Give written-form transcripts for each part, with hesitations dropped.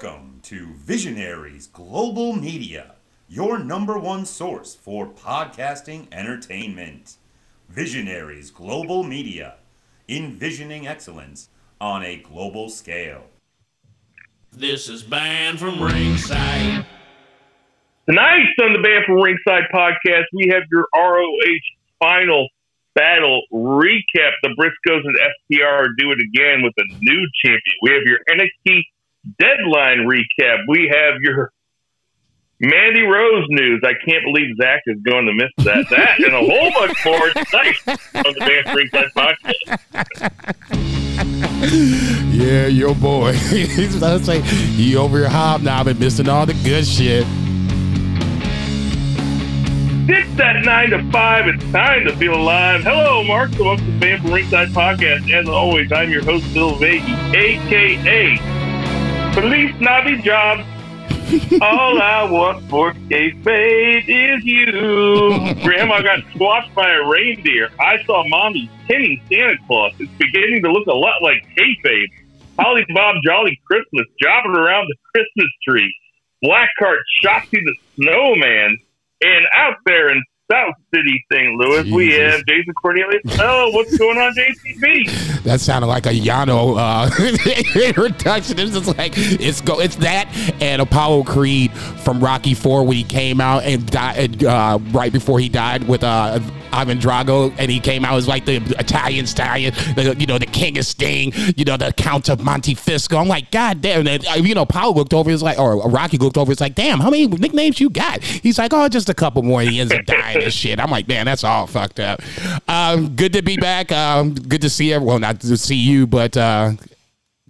Welcome to Visionaries Global Media, your number one source for podcasting entertainment. Visionaries Global Media, envisioning excellence on a global scale. This is Banned from Ringside. Tonight on the Banned from Ringside podcast, we have your ROH Final Battle recap. The Briscoes and FTR do it again with a new champion. We have your NXT Deadline recap. We have your Mandy Rose news. I can't believe Zach is going to miss that. That and a whole bunch more tonight on the Banned from Ringside podcast. Yeah, your boy. He's about to say he over your hobnobbing, missing all the good shit. It's that 9 to 5. It's time to feel alive. Hello, Mark. Welcome to the Banned from Ringside podcast. As always, I'm your host, Bill Vagey, a.k.a. Police Snobby Jobs. All I want for kayfabe is you. Grandma got squashed by a reindeer. I saw Mommy pinning Santa Claus. It's beginning to look a lot like kayfabe. Holly Bob Jolly Christmas, jobbing around the Christmas tree. Blackheart shot through the snowman. And out there in South City, St. Louis, Jesus. We have Jason Cornelius. Oh, what's going on, JCB? That sounded like a Yano introduction. It's just like, it's that and Apollo Creed from Rocky IV when he came out and died right before he died with Ivan Drago, and he came out as like the Italian stallion, the King of Sting, the Count of Monte Fisco. I'm like, God damn. And, Apollo looked over, Rocky looked over, it's like, damn, how many nicknames you got? He's like, oh, just a couple more, and he ends up dying. This shit. I'm like, man, that's all fucked up. Good to be back. Good to see everyone. Not to see you, but a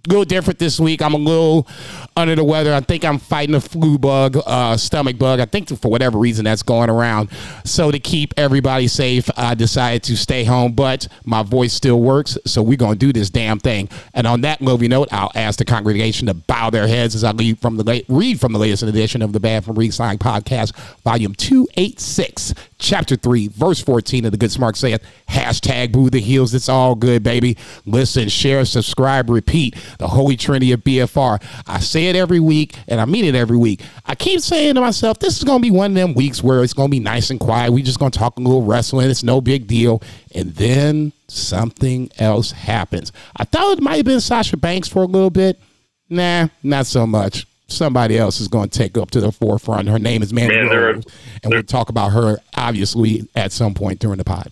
little different this week. I'm a little under the weather. I think I'm fighting a flu bug, stomach bug. I think for whatever reason that's going around. So to keep everybody safe, I decided to stay home, but my voice still works. So we're going to do this damn thing. And on that lovely note, I'll ask the congregation to bow their heads as I read from the latest edition of the Banned from Ringside podcast, volume 286, chapter 3, verse 14 of the Good Smart saith, hashtag boo the heels. It's all good, baby. Listen, share, subscribe, repeat. The Holy Trinity of BFR. I say it every week, and I mean it every week. I keep saying to myself, this is going to be one of them weeks where it's going to be nice and quiet. We're just going to talk a little wrestling. It's no big deal. And then something else happens. I thought it might have been Sasha Banks for a little bit. Nah, not so much. Somebody else is going to take up to the forefront. Her name is Mandy Rose, and we'll talk about her, obviously, at some point during the pod.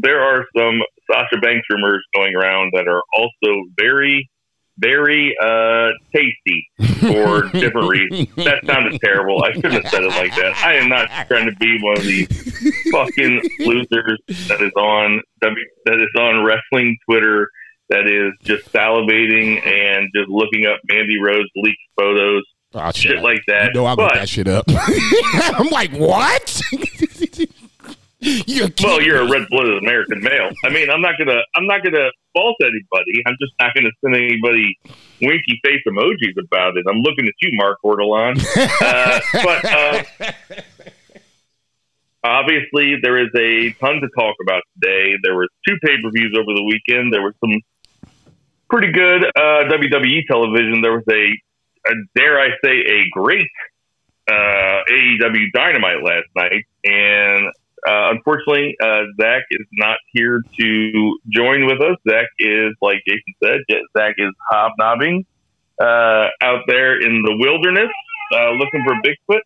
There are some Sasha Banks rumors going around that are also very, very tasty for different reasons. That sounded terrible. I shouldn't have said it like that. I am not trying to be one of these fucking losers that is on wrestling Twitter that is just salivating and just looking up Mandy Rose leaked photos. Oh, shit like that. No, I'll look that shit up. I'm like, what? You're a red-blooded American male. I mean, I'm not gonna fault anybody. I'm just not gonna send anybody winky face emojis about it. I'm looking at you, Mark Ortolan. Obviously, there is a ton to talk about today. There were 2 pay-per-views over the weekend. There was some pretty good WWE television. There was a dare I say, a great AEW Dynamite last night, and. Unfortunately, Zach is not here to join with us. Zach is, like Jason said, Zach is hobnobbing out there in the wilderness looking for Bigfoot.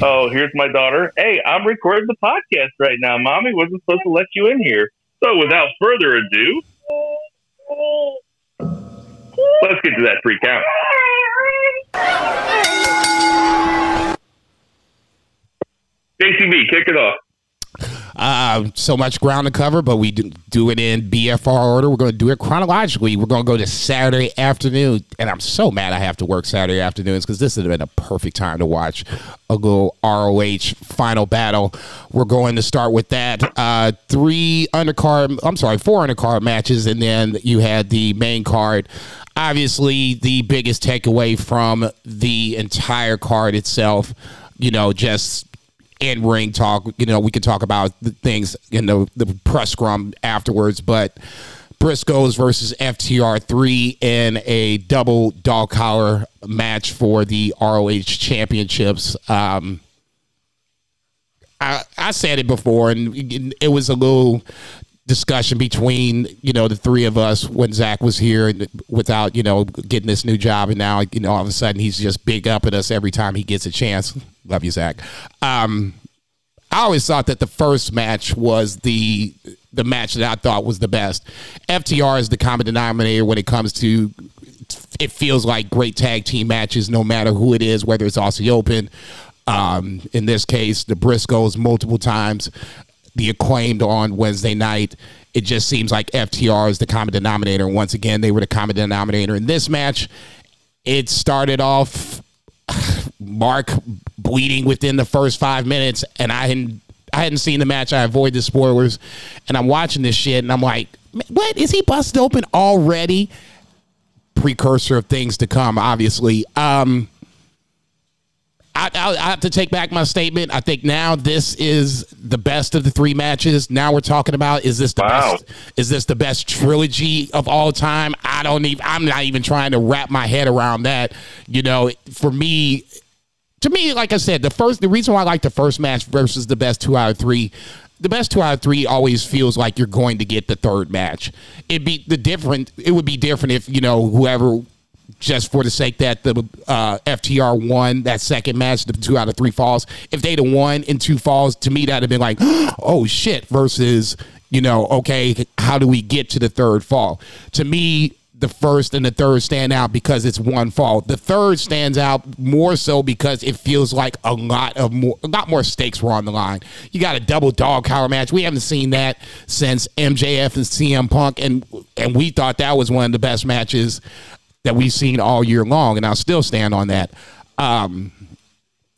Oh, here's my daughter. Hey, I'm recording the podcast right now. Mommy wasn't supposed to let you in here. So without further ado, let's get to that free count. JCB, kick it off. So much ground to cover, but we do it in BFR order. We're going to do it chronologically. We're going to go to Saturday afternoon, and I'm so mad I have to work Saturday afternoons because this would have been a perfect time to watch a little ROH Final Battle. We're going to start with that. 4 undercard matches, and then you had the main card. Obviously, the biggest takeaway from the entire card itself, just in-ring talk, we can talk about the things in the press scrum afterwards, but Briscoes versus FTR 3 in a double dog collar match for the ROH championships. I said it before, and it was a little discussion between, you know, the three of us when Zach was here, and without, you know, getting this new job, and now, you know, all of a sudden he's just big up at us every time he gets a chance. Love you, Zach. I always thought that the first match was the match that I thought was the best. FTR is the common denominator when it comes to, it feels like, great tag team matches, no matter who it is, whether it's Aussie Open, in this case, the Briscoes multiple times, the Acclaimed on Wednesday night. It just seems like FTR is the common denominator. And once again, they were the common denominator in this match. It started off Mark bleeding within the first 5 minutes, and I hadn't seen the match. I avoid the spoilers, and I'm watching this shit, and I'm like, what? Is he busted open already? Precursor of things to come, obviously. I have to take back my statement. I think now this is the best of the three matches. Now we're talking about, is this the best? Is this the best trilogy of all time? I'm not even trying to wrap my head around that. You know, for me, to me, like I said, the reason why I like the first match versus the best 2 out of 3. The best 2 out of 3 always feels like you're going to get the third match. It would be different if, you know, whoever, just for the sake that the FTR won that second match, the 2 out of 3 falls. If they'd have won in 2 falls, to me that'd have been like, oh shit, versus, you know, okay, how do we get to the third fall? To me, the first and the third stand out because it's one fall. The third stands out more so because it feels like a lot more stakes were on the line. You got a double dog collar match. We haven't seen that since MJF and CM Punk, and we thought that was one of the best matches that we've seen all year long, and I'll still stand on that.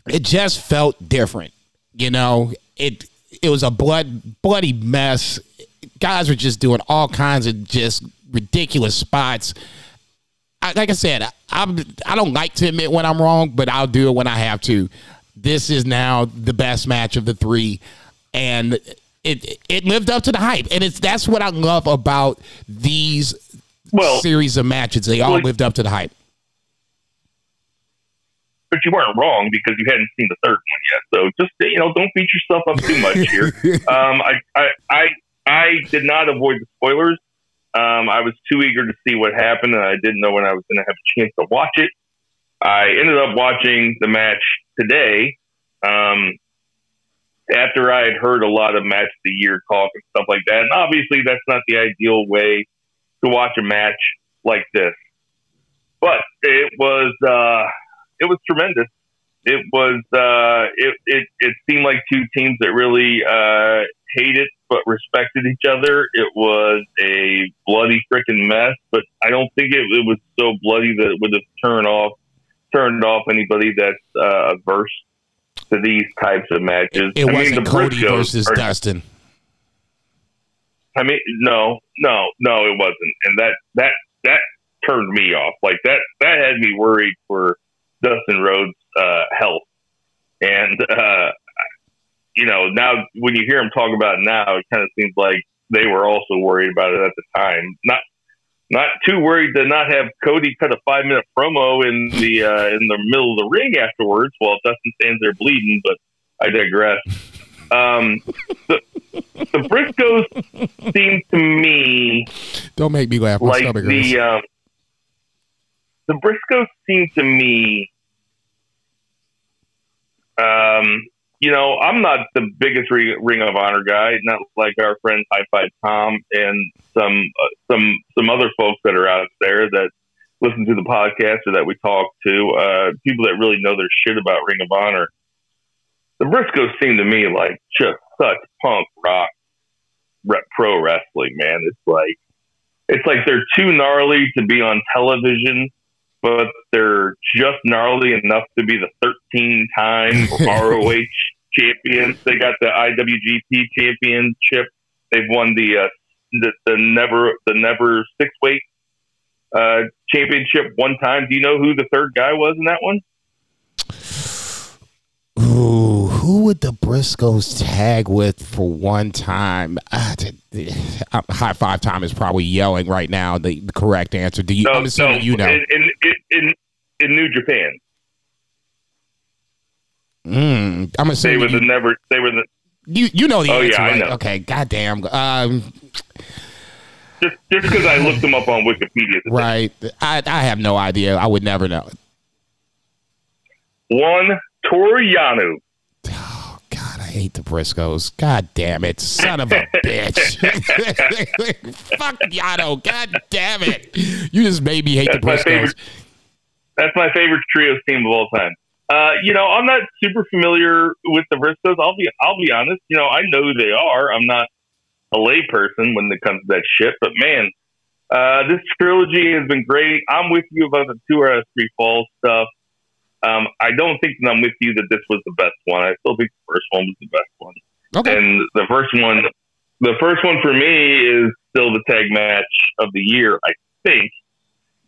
It just felt different, you know. It was a bloody mess. Guys were just doing all kinds of just ridiculous spots. Like I said, I don't like to admit when I'm wrong, but I'll do it when I have to. This is now the best match of the three, and it lived up to the hype, and that's what I love about these series of matches. They all lived up to the hype. But you weren't wrong because you hadn't seen the third one yet. So just, you know, don't beat yourself up too much here. I did not avoid the spoilers. I was too eager to see what happened, and I didn't know when I was going to have a chance to watch it. I ended up watching the match today after I had heard a lot of match of the year talk and stuff like that. And obviously, that's not the ideal way to watch a match like this, but it was tremendous. It was it seemed like two teams that really hated but respected each other. It was a bloody freaking mess, but I don't think it was so bloody that it would have turned off anybody that's averse to these types of matches. It wasn't Cody versus Dustin. I mean, no, it wasn't, and that turned me off. Like that had me worried for Dustin Rhodes' health, and you know, now when you hear him talk about it now, it kind of seems like they were also worried about it at the time. Not too worried to not have Cody cut a 5-minute promo in the middle of the ring afterwards while Dustin stands there bleeding. But I digress. The Briscoes seem to me... Don't make me laugh. Like the Briscoes seem to me... you know, I'm not the biggest Ring of Honor guy, not like our friend High Five Tom and some other folks that are out there that listen to the podcast or that we talk to, people that really know their shit about Ring of Honor. The Briscoes seem to me like just such punk rock pro wrestling, man. It's like they're too gnarly to be on television, but they're just gnarly enough to be the 13-time ROH champions. They got the IWGP championship. They've won the never six-weight championship one time. Do you know who the third guy was in that one? Ooh, who would the Briscoes tag with for one time? High five time is probably yelling right now the correct answer. Do you? No, I'm assuming you know. In New Japan. I'm assuming they were the never. They were the. You know the answer, yeah, right? I know. Okay, goddamn. Just because I looked them up on Wikipedia. Right. I have no idea. I would never know. One, Toriano. Oh, God, I hate the Briscoes. God damn it. Son of a bitch. Fuck Yano. God damn it. You just made me hate the Briscoes. That's my favorite trios team of all time. I'm not super familiar with the Briscoes. I'll be honest. I know who they are. I'm not a lay person when it comes to that shit, but man, this trilogy has been great. I'm with you about the two out of three falls stuff. I don't think that I'm with you that this was the best one. I still think the first one was the best one. Okay. And the first one for me is still the tag match of the year, I think.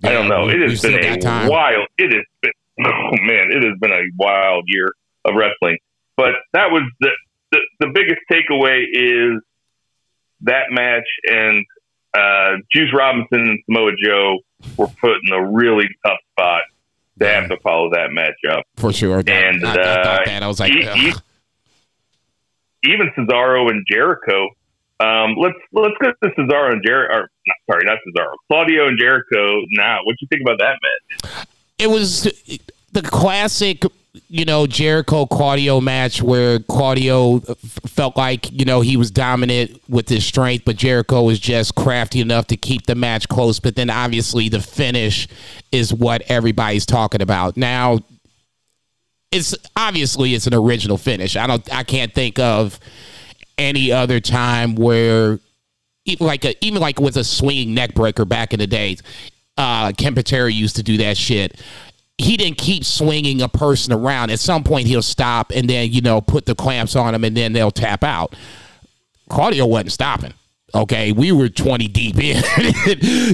Yeah, I don't know. It has been a wild. It has been a wild year of wrestling. But that was the biggest takeaway is that match and Juice Robinson and Samoa Joe were put in a really tough spot. They have to follow that match up. For sure. And I thought that. I was like, even Cesaro and Jericho. Let's go to Cesaro and Jericho. Sorry, not Cesaro. Claudio and Jericho. Now, what do you think about that match? It was the classic, Jericho Claudio match where Claudio felt like, he was dominant with his strength, but Jericho was just crafty enough to keep the match close. But then obviously the finish is what everybody's talking about. Now, it's an original finish. I can't think of any other time where even like with a swinging neck breaker back in the days, Kempateri used to do that shit. He didn't keep swinging a person around. At some point, he'll stop and then, put the clamps on him and then they'll tap out. Claudio wasn't stopping. Okay, we were 20 deep in.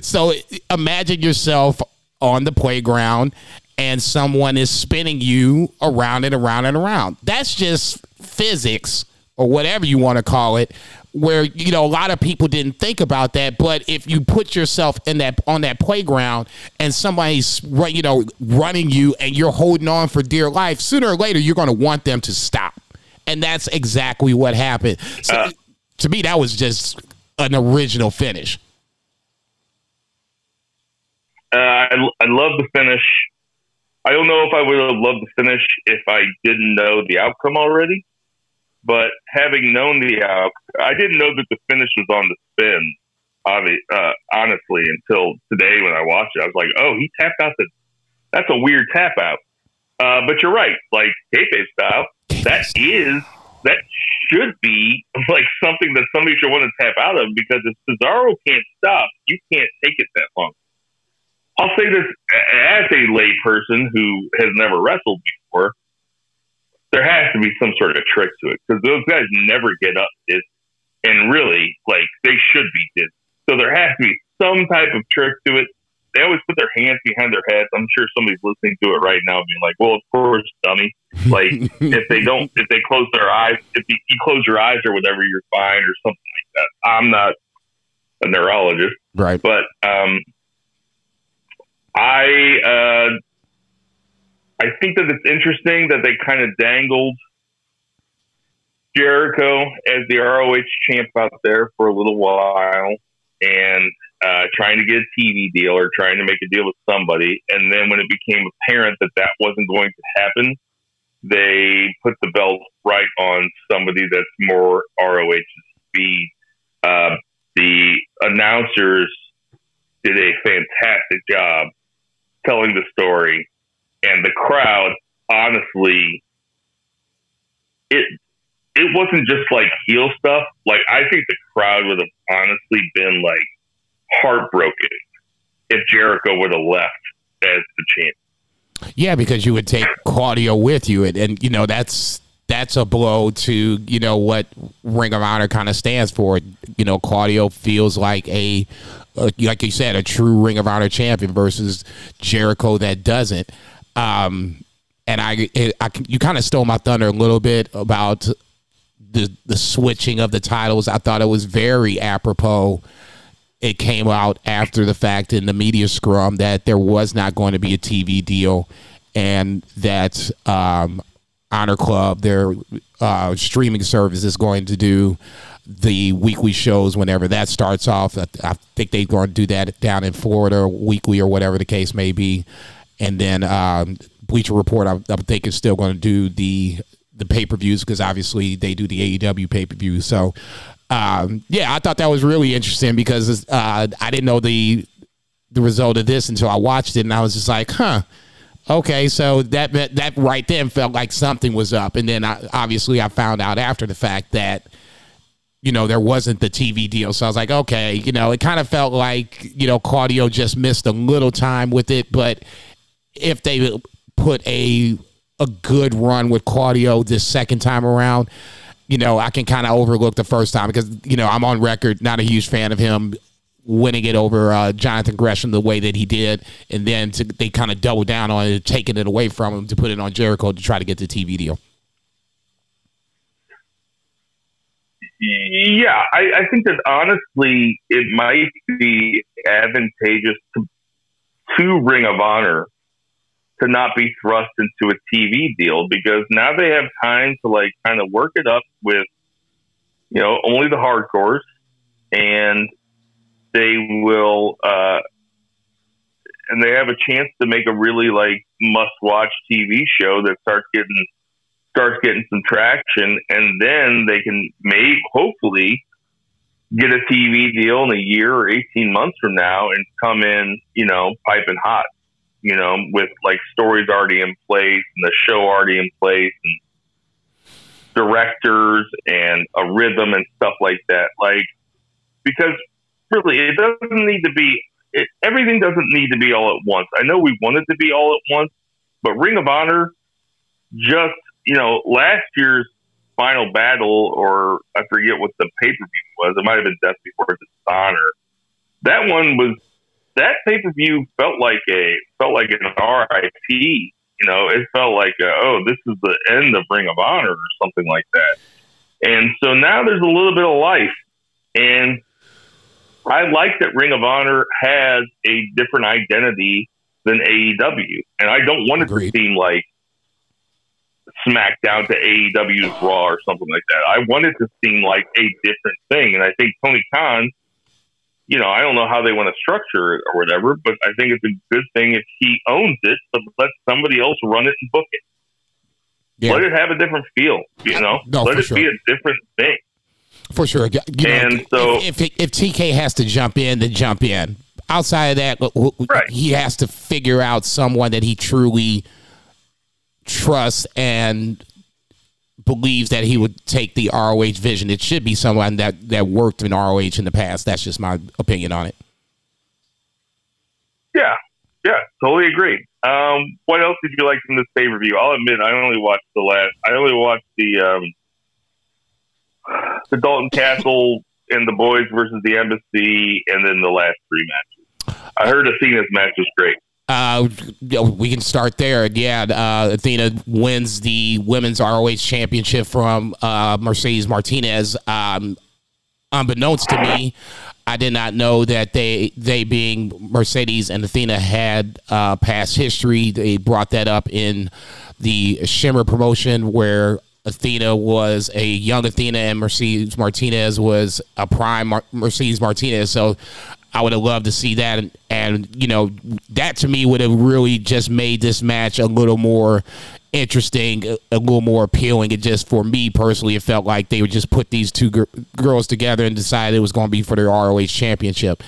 So imagine yourself on the playground and someone is spinning you around and around and around. That's just physics or whatever you want to call it, where, a lot of people didn't think about that. But if you put yourself on that playground and somebody's, running you and you're holding on for dear life, sooner or later, you're going to want them to stop. And that's exactly what happened. So to me, that was just an original finish. I love the finish. I don't know if I would have loved the finish if I didn't know the outcome already. But having known the outcome, I didn't know that the finish was on the spin, honestly, until today when I watched it. I was like, oh, he tapped out. That's a weird tap out. But you're right. Like, kayfabe style, that should be like something that somebody should want to tap out of, because if Cesaro can't stop, you can't take it that long. I'll say this as a lay person who has never wrestled before. There has to be some sort of trick to it, because those guys never get up this, and really, like, they should be this. So there has to be some type of trick to it. They always put their hands behind their heads. I'm sure somebody's listening to it right now being like, well, of course, dummy. Like, if they close their eyes, if you close your eyes or whatever, you're fine or something like that. I'm not a neurologist. Right. But I think that it's interesting that they kind of dangled Jericho as the ROH champ out there for a little while and trying to get a TV deal or trying to make a deal with somebody. And then when it became apparent that wasn't going to happen, they put the belt right on somebody that's more ROH's speed. The announcers did a fantastic job telling the story. And the crowd, honestly, it wasn't just like heel stuff. Like, I think the crowd would have honestly been like heartbroken if Jericho would have left as the champ. Yeah, because you would take Claudio with you, and that's a blow to what Ring of Honor kind of stands for. Claudio feels like like you said, a true Ring of Honor champion versus Jericho that doesn't. and you kind of stole my thunder a little bit about the switching of the titles. I thought it was very apropos. It came out after the fact in the media scrum that there was not going to be a TV deal, and that Honor Club, their streaming service, is going to do the weekly shows whenever that starts off. I think they're going to do that down in Florida weekly or whatever the case may be. And then Bleacher Report, I think, is still going to do the pay-per-views, because obviously they do the AEW pay-per-view. So, yeah, I thought that was really interesting, because I didn't know the result of this until I watched it, and I was just like, huh. Okay, so that right then felt like something was up. And then I found out after the fact that, you know, there wasn't the TV deal. So I was like, okay, you know, it kind of felt like, you know, Claudio just missed a little time with it. But if they put a good run with Claudio this second time around, you know, I can kind of overlook the first time, because, you know, I'm on record, not a huge fan of him winning it over Jonathan Gresham the way that he did, and then they kind of doubled down on it, taking it away from him to put it on Jericho to try to get the TV deal. Yeah, I think that honestly it might be advantageous to Ring of Honor to not be thrust into a TV deal, because now they have time to like kind of work it up with, you know, only the hardcores, and they will, and they have a chance to make a really like must-watch TV show that starts getting some traction, and then they can maybe hopefully get a TV deal in a year or 18 months from now and come in, you know, piping hot, you know, with like stories already in place and the show already in place and directors and a rhythm and stuff like that. Like, because really, it doesn't need to be – everything doesn't need to be all at once. I know we want it to be all at once, but Ring of Honor just, you know, last year's Final Battle, or I forget what the pay-per-view was. It might have been Death Before Dishonor. That one was – that pay-per-view felt like an RIP. You know, it felt like, this is the end of Ring of Honor or something like that. And so now there's a little bit of life. And – I like that Ring of Honor has a different identity than AEW. And I don't want it to seem like SmackDown to AEW's Raw or something like that. I want it to seem like a different thing. And I think Tony Khan, you know, I don't know how they want to structure it or whatever, but I think it's a good thing if he owns it, but let somebody else run it and book it. Yeah. Let it have a different feel, you know? Let it be a different thing. For sure. You and know, so, if TK has to jump in, then jump in. Outside of that, right. He has to figure out someone that he truly trusts and believes that he would take the ROH vision. It should be someone that worked in ROH in the past. That's just my opinion on it. Yeah, totally agree. What else did you like from this pay-per-view? I'll admit, I only watched the the Dalton Castle and the boys versus the Embassy, and then the last three matches. I heard Athena's match was great. We can start there. Yeah, Athena wins the women's ROH championship from Mercedes Martinez. Unbeknownst to me, I did not know that they being Mercedes and Athena had past history. They brought that up in the Shimmer promotion where Athena was a young Athena and Mercedes Martinez was a prime Mercedes Martinez. So I would have loved to see that. And, you know, that to me would have really just made this match a little more interesting, a little more appealing. It just, for me personally, it felt like they would just put these two girls together and decide it was going to be for their ROH championship.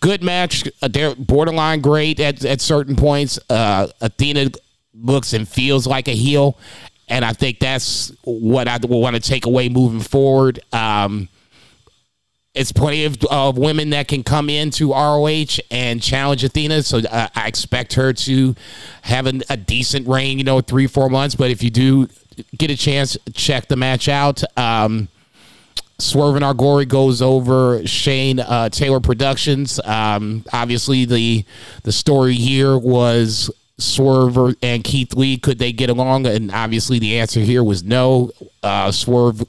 Good match. They're borderline great at certain points. Athena looks and feels like a heel. And I think that's what I want to take away moving forward. It's plenty of women that can come into ROH and challenge Athena. So I expect her to have a decent reign, you know, 3-4 months. But if you do get a chance, check the match out. Swerve and Argori goes over Shane Taylor Productions. Obviously, the story here was Swerve and Keith Lee, could they get along? And obviously the answer here was no. Swerve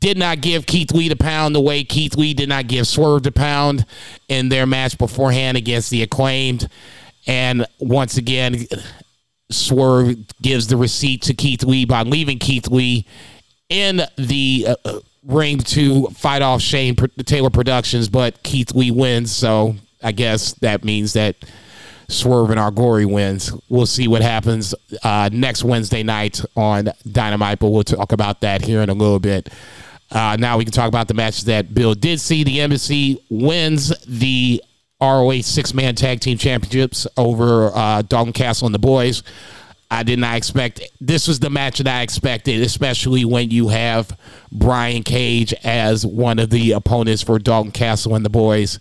did not give Keith Lee the pound the way Keith Lee did not give Swerve the pound in their match beforehand against the Acclaimed. And once again, Swerve gives the receipt to Keith Lee by leaving Keith Lee in the ring to fight off Shane Taylor Productions, but Keith Lee wins, so I guess that means that Swerve and Argori wins. We'll see what happens next Wednesday night on Dynamite, but we'll talk about that here in a little bit. Now we can talk about the matches that Bill did see. The Embassy wins the ROH six-man tag team championships over Dalton Castle and the boys. I did not expect it. This was the match that I expected, especially when you have Brian Cage as one of the opponents for Dalton Castle and the boys.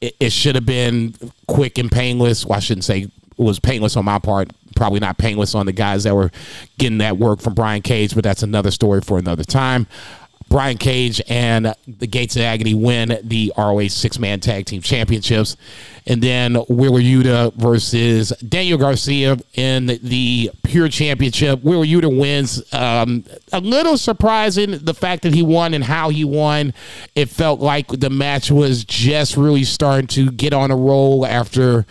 It should have been quick and painless. Well, I shouldn't say it was painless on my part. Probably not painless on the guys that were getting that work from Brian Cage, but that's another story for another time. Brian Cage and the Gates of Agony win the ROH six-man tag team championships. And then Wheeler Yuta versus Daniel Garcia in the Pure Championship. Wheeler Yuta wins. A little surprising, the fact that he won and how he won. It felt like the match was just really starting to get on a roll after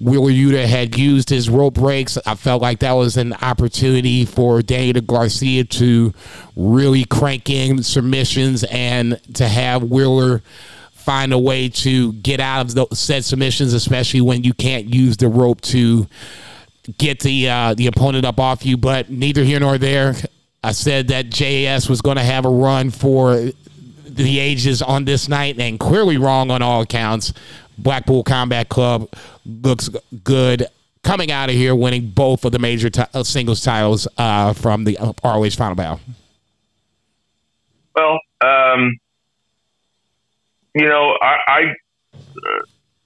Wheeler Yuta had used his rope breaks. I felt like that was an opportunity for Daniel Garcia to really crank in submissions and to have Wheeler find a way to get out of those said submissions, especially when you can't use the rope to get the opponent up off you. But neither here nor there. I said that JAS was going to have a run for the ages on this night, and clearly wrong on all accounts. Blackpool Combat Club looks good coming out of here, winning both of the major singles titles from the ROH Final Battle. Well, I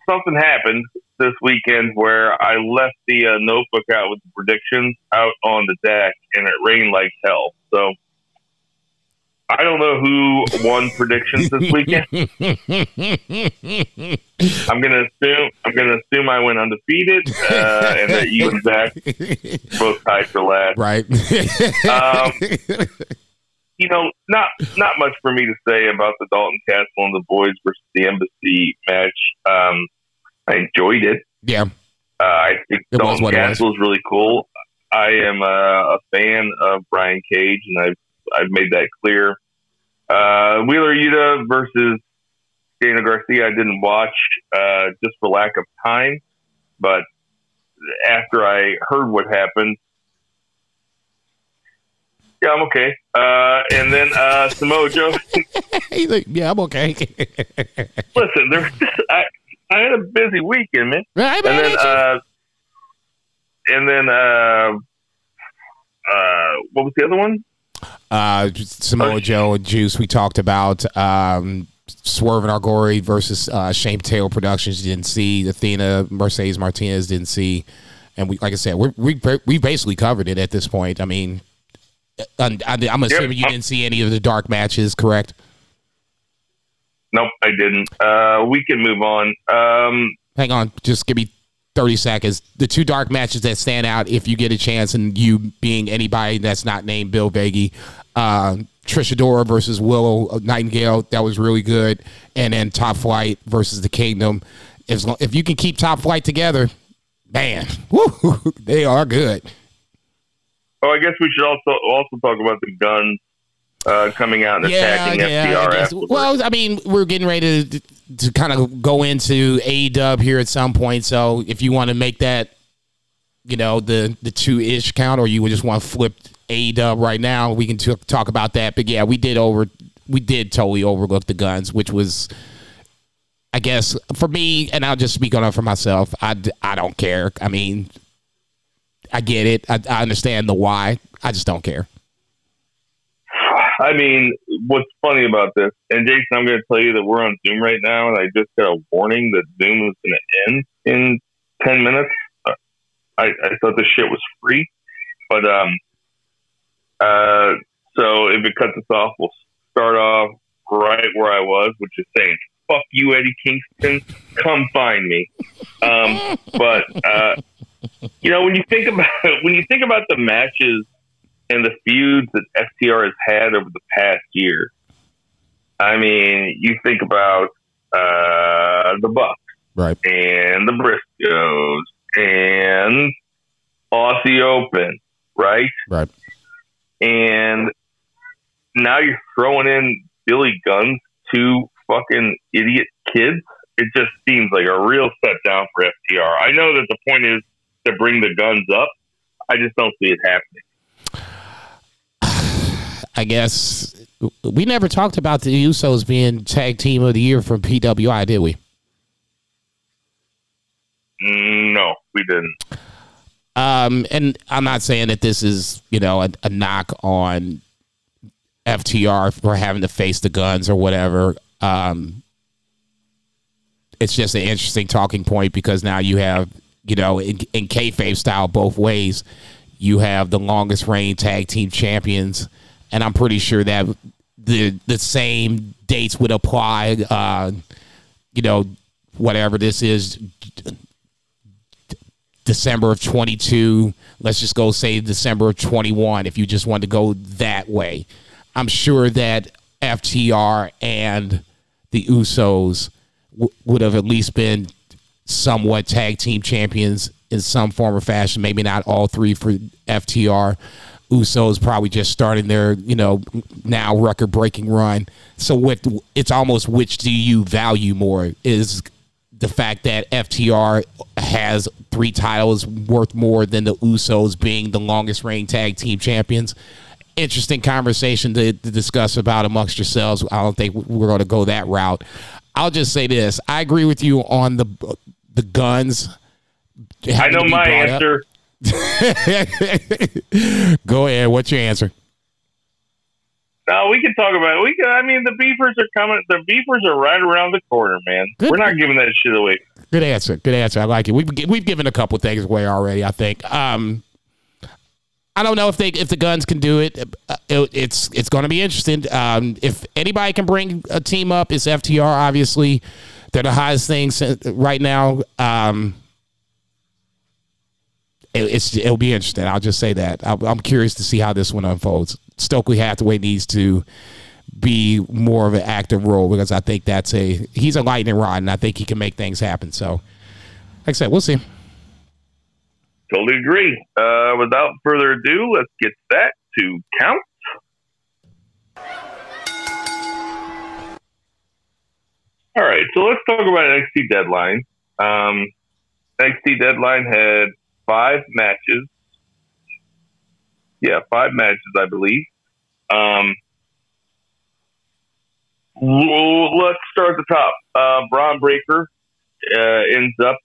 something happened this weekend where I left the notebook out with the predictions out on the deck, and it rained like hell. So I don't know who won predictions this weekend. I'm gonna assume I went undefeated, and that you and Zach both tied for last. Right. Not much for me to say about the Dalton Castle and the boys versus the Embassy match. I enjoyed it. Yeah. I think Dalton Castle is really cool. I am a fan of Brian Cage, and I've made that clear. Wheeler Yuta versus Daniel Garcia I didn't watch just for lack of time, but after I heard what happened, yeah, I'm okay. And then Samoa Joe. He's like, yeah, I'm okay. Listen, I had a busy weekend, man. Right, man. And then what was the other one? Samoa Joe and Juice. We talked about Swerve and Argori versus Shane Taylor Productions. Didn't see Athena, Mercedes Martinez. Didn't see, and we, like I said, we basically covered it at this point. I mean, I'm assuming you didn't see any of the dark matches, correct? Nope, I didn't. We can move on. Hang on, just give me 30 seconds. The two dark matches that stand out, if you get a chance, and you being anybody that's not named Bill Veggie, Trish Adora versus Willow Nightingale, that was really good. And then Top Flight versus The Kingdom. If you can keep Top Flight together, man, woo, they are good. Oh, I guess we should also talk about the guns coming out and attacking FTR afterwards. Well, I mean, we're getting ready to kind of go into AEW here at some point. So if you want to make that, the two-ish count, or you would just want to flip AEW right now, we can talk about that. But yeah, we did totally overlook the guns, which was, I guess, for me, and I'll just speak on it for myself, I don't care. I mean, I get it. I understand the why. I just don't care. I mean, what's funny about this, and Jason, I'm going to tell you that we're on Zoom right now, and I just got a warning that Zoom was going to end in 10 minutes. I thought this shit was free, but so if it cuts us off, we'll start off right where I was, which is saying, "Fuck you, Eddie Kingston, come find me." But You know, when you think about the matches and the feuds that FTR has had over the past year, I mean, you think about the Bucks, right, and the Briscoes, and Aussie Open, right? Right. And now you're throwing in Billy Gunn's two fucking idiot kids. It just seems like a real set down for FTR. I know that the point is to bring the guns up. I just don't see it happening. I guess we never talked about the Usos being tag team of the year from PWI, did we? No, we didn't. And I'm not saying that this is, you know, a knock on FTR for having to face the guns or whatever. It's just an interesting talking point because now you have, you know, in kayfabe style both ways, you have the longest reign tag team champions, and I'm pretty sure that the same dates would apply. You know, whatever this is, December of 22, let's just go say December of 21, if you just want to go that way. I'm sure that FTR and the Usos would have at least been somewhat tag team champions in some form or fashion. Maybe not all three for FTR. Usos probably just starting their, you know, now record-breaking run. So what, it's almost which do you value more is the fact that FTR has three titles worth more than the Usos being the longest reigning tag team champions. Interesting conversation to discuss about amongst yourselves. I don't think we're going to go that route. I'll just say this. I agree with you on the guns. I know my answer. Go ahead. What's your answer? No, we can talk about it. The beefers are coming. The beefers are right around the corner, man. Good. We're not giving that shit away. Good answer. Good answer. I like it. We've given a couple things away already, I think. I don't know if the guns can do it. It's going to be interesting. If anybody can bring a team up, it's FTR, obviously. They're the highest thing right now. It'll be interesting. I'll just say that. I'm curious to see how this one unfolds. Stokely Hathaway needs to be more of an active role because I think he's a lightning rod, and I think he can make things happen. So, like I said, we'll see. Totally agree. Without further ado, let's get that to count. All right, so let's talk about NXT Deadline. NXT Deadline had 5 matches. Yeah, 5 matches, I believe. Let's start at the top. Bron Breakker ends up.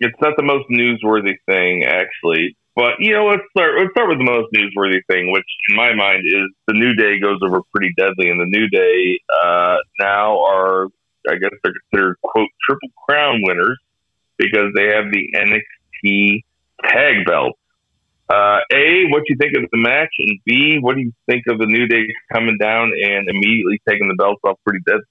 It's not the most newsworthy thing, actually. But, you know, let's start with the most newsworthy thing, which, in my mind, is the New Day goes over Pretty Deadly. And the New Day now are, I guess they're considered, quote, Triple Crown winners because they have the NXT tag belt. A, what do you think of the match? And B, what do you think of the New Day coming down and immediately taking the belts off Pretty Deadly?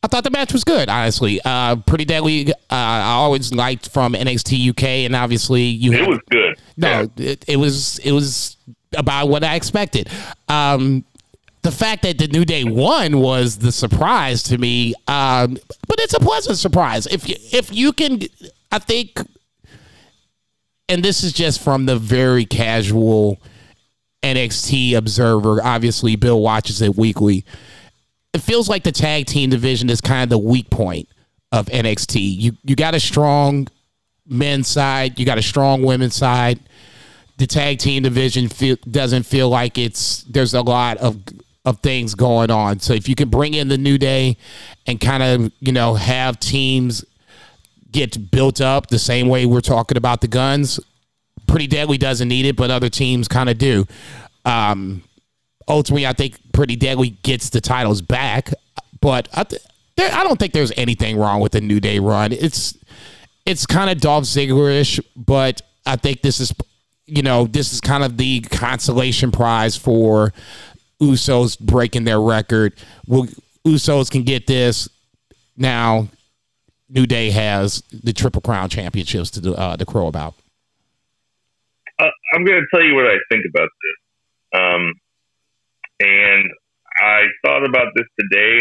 I thought the match was good, honestly. Pretty Deadly. I always liked from NXT UK, and obviously it was good. No, yeah. It was about what I expected. The fact that the New Day won was the surprise to me, but it's a pleasant surprise. If you can, I think, and this is just from the very casual NXT observer. Obviously, Bill watches it weekly. It feels like the tag team division is kind of the weak point of NXT. You got a strong men's side. You got a strong women's side. The tag team division doesn't feel like there's a lot of things going on. So if you can bring in the New Day and kind of, you know, have teams get built up the same way we're talking about the guns, Pretty Deadly doesn't need it, but other teams kind of do. Ultimately, I think Pretty Deadly gets the titles back, but I don't think there's anything wrong with the New Day run. It's kind of Dolph Ziggler-ish, but I think this is kind of the consolation prize for Usos breaking their record. Usos can get this now. New Day has the Triple Crown Championships to crow about? I'm going to tell you what I think about this. And I thought about this today,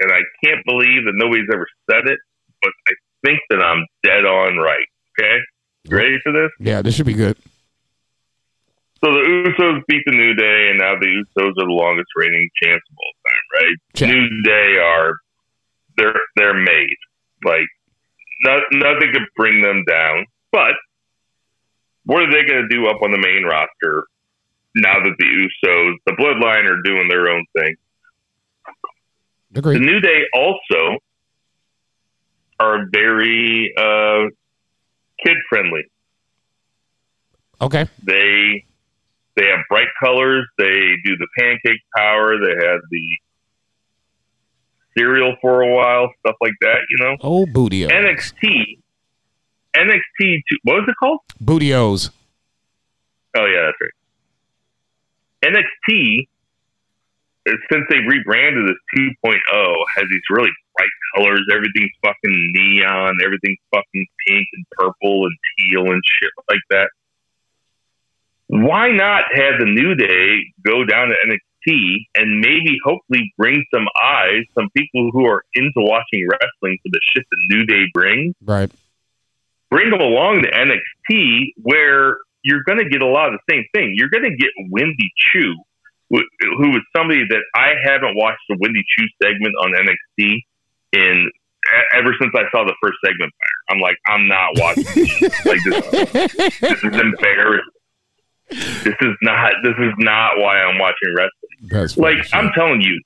and I can't believe that nobody's ever said it, but I think that I'm dead on right. Okay? You ready for this? Yeah, this should be good. So the Usos beat the New Day, and now the Usos are the longest reigning champs of all time, right? Yeah. New Day are they're made. Like nothing could bring them down. But what are they going to do up on the main roster now that the Usos, the Bloodline, are doing their own thing? Agreed. The New Day also are very kid-friendly. Okay. They have bright colors. They do the pancake power. They had the cereal for a while, stuff like that, you know? Oh, Bootios. NXT, what was it called? Bootios. Oh, yeah, that's right. NXT, since they rebranded as 2.0, has these really bright colors. Everything's fucking neon. Everything's fucking pink and purple and teal and shit like that. Why not have the New Day go down to NXT and maybe hopefully bring some eyes, some people who are into watching wrestling for the shit that New Day brings. Right. Bring them along to NXT where you're going to get a lot of the same thing. You're going to get Wendy Chu, who is somebody that I haven't watched the Wendy Chu segment on NXT ever since I saw the first segment. I'm like, I'm not watching this. Like, this is embarrassing. This is not why I'm watching wrestling. That's like right, I'm telling you,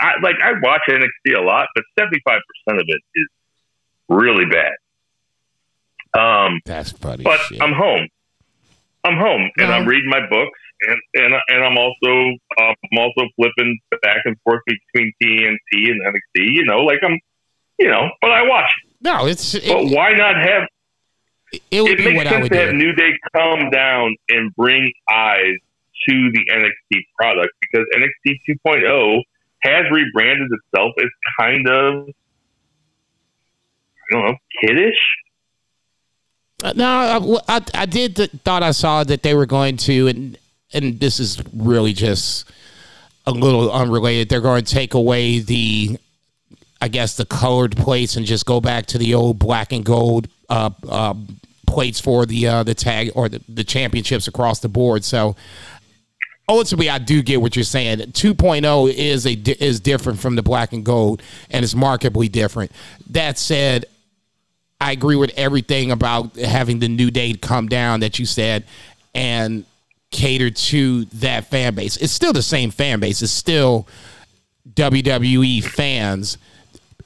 I watch NXT a lot, but 75% of it is really bad. That's funny. But shit. I'm home, and I'm reading my books, and I'm also flipping back and forth between TNT and NXT. You know, like but I watch. No, but why not have? It makes sense to have New Day come down and bring eyes to the NXT product because NXT 2.0 has rebranded itself as kind of, I don't know, kiddish. I thought I saw that they were going to, and this is really just a little unrelated. They're going to take away the colored plates and just go back to the old black and gold plates for the tag or the championships across the board. So ultimately, I do get what you're saying. 2.0 is different from the black and gold, and it's markedly different. That said, I agree with everything about having the New Day come down that you said and cater to that fan base. It's still the same fan base. It's still WWE fans.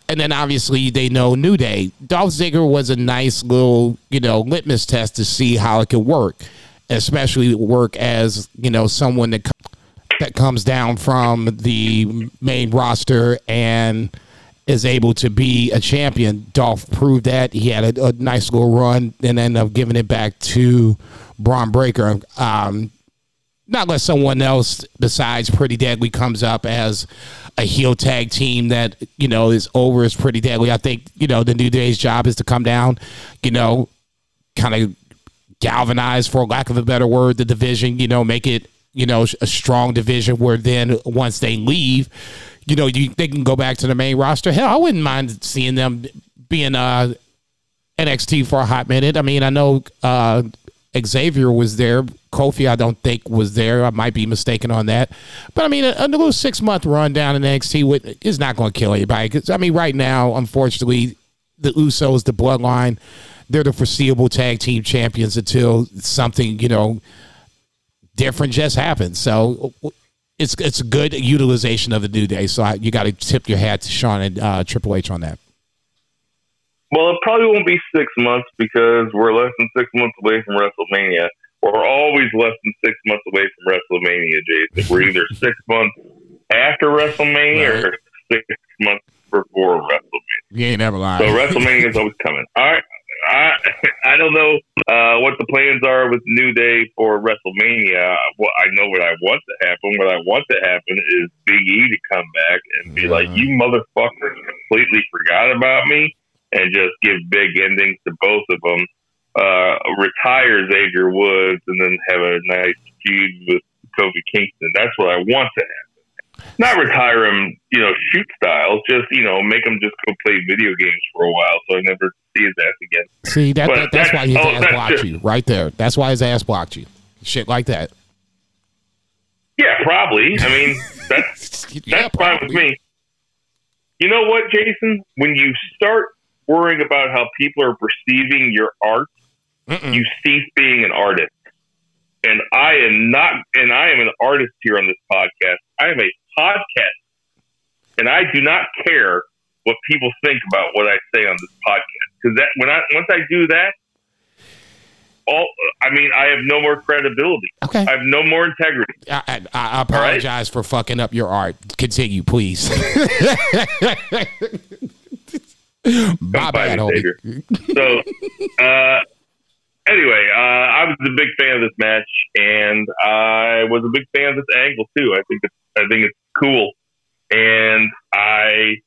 And then obviously they know New Day. Dolph Ziggler was a nice little, litmus test to see how it could work, especially work as, someone that comes down from the main roster and is able to be a champion. Dolph proved that. He had a nice little run and ended up giving it back to Bron Breakker. Not unless someone else besides Pretty Deadly comes up as a heel tag team that, is over as Pretty Deadly. I think, the New Day's job is to come down, kind of galvanize, for lack of a better word, the division, make it, a strong division where then once they leave, they can go back to the main roster. Hell, I wouldn't mind seeing them being NXT for a hot minute. I mean, I know Xavier was there. Kofi, I don't think, was there. I might be mistaken on that. But, I mean, a little 6-month run down in NXT is not going to kill anybody. Because, I mean, right now, unfortunately, the Usos, the Bloodline, they're the foreseeable tag team champions until something, different just happens. So it's a good utilization of the New Day. So you got to tip your hat to Sean and Triple H on that. Well, it probably won't be 6 months because we're less than 6 months away from WrestleMania. We're always less than 6 months away from WrestleMania, Jason. We're either 6 months after WrestleMania or 6 months before WrestleMania. You ain't never lying. So WrestleMania is always coming. All right. I don't know what the plans are with New Day for WrestleMania. Well, I know what I want to happen. What I want to happen is Big E to come back and be like, you motherfuckers completely forgot about me. and just give big endings to both of them. Retire Xavier Woods and then have a nice feud with Kofi Kingston. That's what I want to happen. Not retire him, shoot style. Just, make him just go play video games for a while so I never see his ass again. See, that's why his ass blocked you right there. That's why his ass blocked you. Shit like that. Yeah, probably. I mean, that's fine with me. You know what, Jason? When you start worrying about how people are perceiving your art, you cease being an artist. And I am not, and I am an artist here on this podcast. I am a podcast, and I do not care what people think about what I say on this podcast. Because that once I do that, I have no more credibility. Okay, I have no more integrity. I apologize for fucking up your art. Continue, please. My bad, homie. So, anyway, I was a big fan of this match, and I was a big fan of this angle too. I think it's cool, and I'm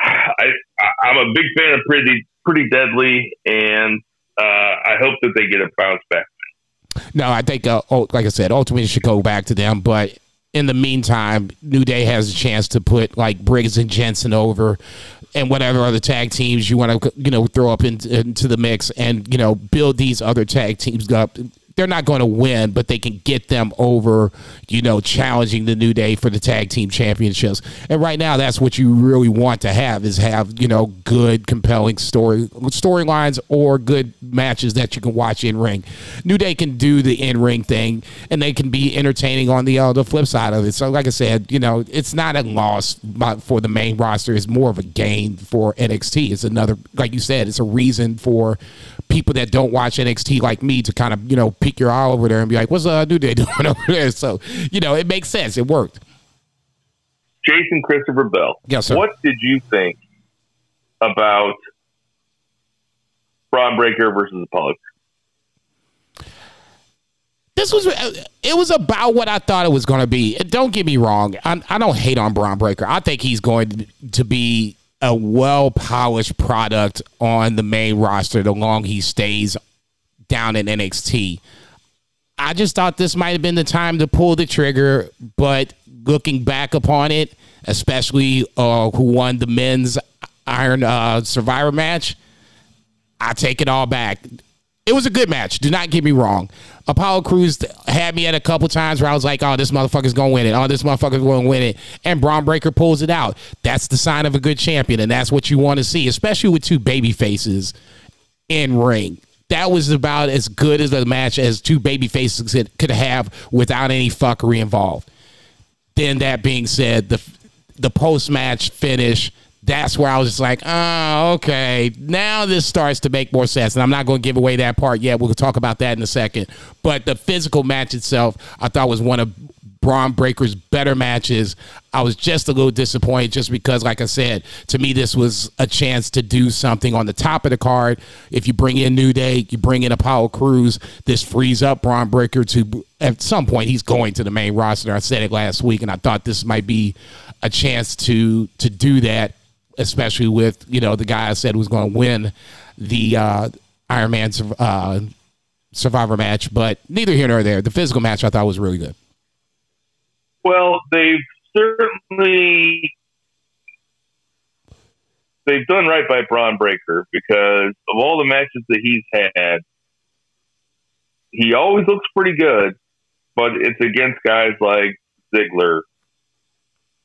a big fan of Pretty Deadly, and I hope that they get a bounce back. No, I think, like I said, ultimately it should go back to them, but in the meantime, New Day has a chance to put like Briggs and Jensen over, and whatever other tag teams you want to, throw up into the mix, and build these other tag teams up. They're not going to win, but they can get them over, challenging the New Day for the tag team championships. And right now, that's what you really want to have is have good, compelling storylines or good matches that you can watch in ring. New Day can do the in ring thing, and they can be entertaining on the flip side of it. So, like I said, it's not a loss for the main roster. It's more of a gain for NXT. It's another, like you said, it's a reason for people that don't watch NXT like me to kind of, peek your eye over there and be like, what's New Day doing over there? So, it makes sense. It worked. Jason Christopher Bell. Yes, sir. What did you think about Bron Breakker versus Apollo? It was about what I thought it was going to be. Don't get me wrong. I don't hate on Bron Breakker. I think he's going to be a well-polished product on the main roster the long he stays down in NXT. I just thought this might have been the time to pull the trigger, but looking back upon it, especially who won the men's Iron Survivor match, I take it all back. It was a good match. Do not get me wrong. Apollo Crews had me at a couple times where I was like, oh, this motherfucker's going to win it. Oh, this motherfucker's going to win it. And Bron Breakker pulls it out. That's the sign of a good champion, and that's what you want to see, especially with two baby faces in ring. That was about as good as a match as two baby faces could have without any fuckery involved. Then that being said, the post-match finish, that's where I was just like, oh, okay, now this starts to make more sense. And I'm not going to give away that part yet. We'll talk about that in a second. But the physical match itself, I thought was one of Bron Breakker's better matches. I was just a little disappointed just because, like I said, to me, this was a chance to do something on the top of the card. If you bring in New Day, you bring in Apollo Crews, this frees up Bron Breakker to, at some point, he's going to the main roster. I said it last week, and I thought this might be a chance to do that, especially with, the guy I said was going to win the Iron Man Survivor match. But neither here nor there. The physical match I thought was really good. Well, they've done right by Bron Breakker because of all the matches that he's had, he always looks pretty good, but it's against guys like Ziggler,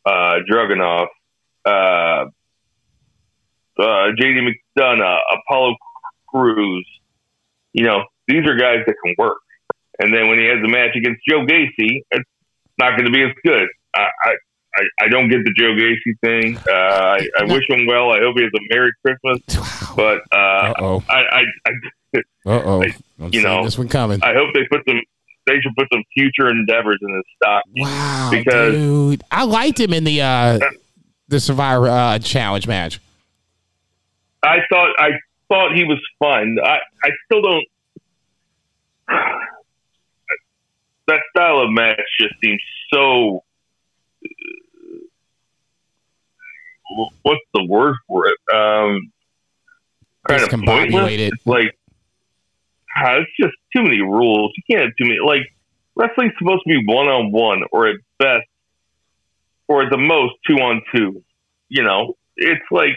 Dragunov, JD McDonough, Apollo Crews. These are guys that can work. And then when he has a match against Joe Gacy, it's not going to be as good. I don't get the Joe Gacy thing. I wish him well. I hope he has a Merry Christmas. But this one coming. I hope they should put some future endeavors in his stock. Wow, because dude, I liked him in the Survivor Challenge match. I thought he was fun. I still don't. That style of match just seems so. What's the word for it? discombobulated. Like, it's just too many rules. You can't do me. Like, wrestling's supposed to be 1-on-1, or at best, or at the most, 2-on-2. You know, it's like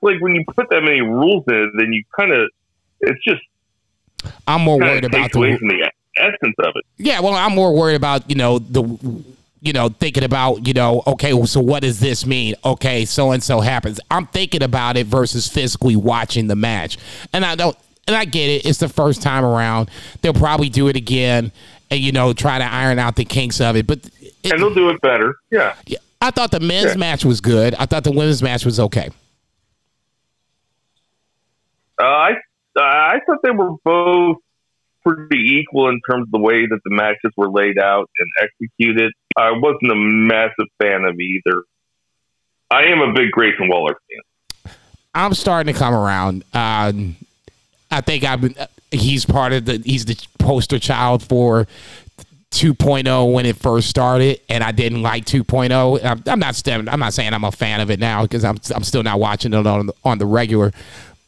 when you put that many rules in, then you kind of, it's just. I'm more worried about the essence of it. Yeah, well, I'm more worried about thinking about okay, well, so what does this mean? Okay, so and so happens. I'm thinking about it versus physically watching the match, and I get it. It's the first time around. They'll probably do it again, and try to iron out the kinks of it. But and they'll do it better. Yeah. I thought the men's match was good. I thought the women's match was okay. I thought they were both pretty equal in terms of the way that the matches were laid out and executed. I wasn't a massive fan of either. I am a big Grayson Waller fan. I'm starting to come around. I think he's the poster child for 2.0 when it first started, and I didn't like 2.0. I'm not saying I'm a fan of it now because I'm still not watching it on the regular.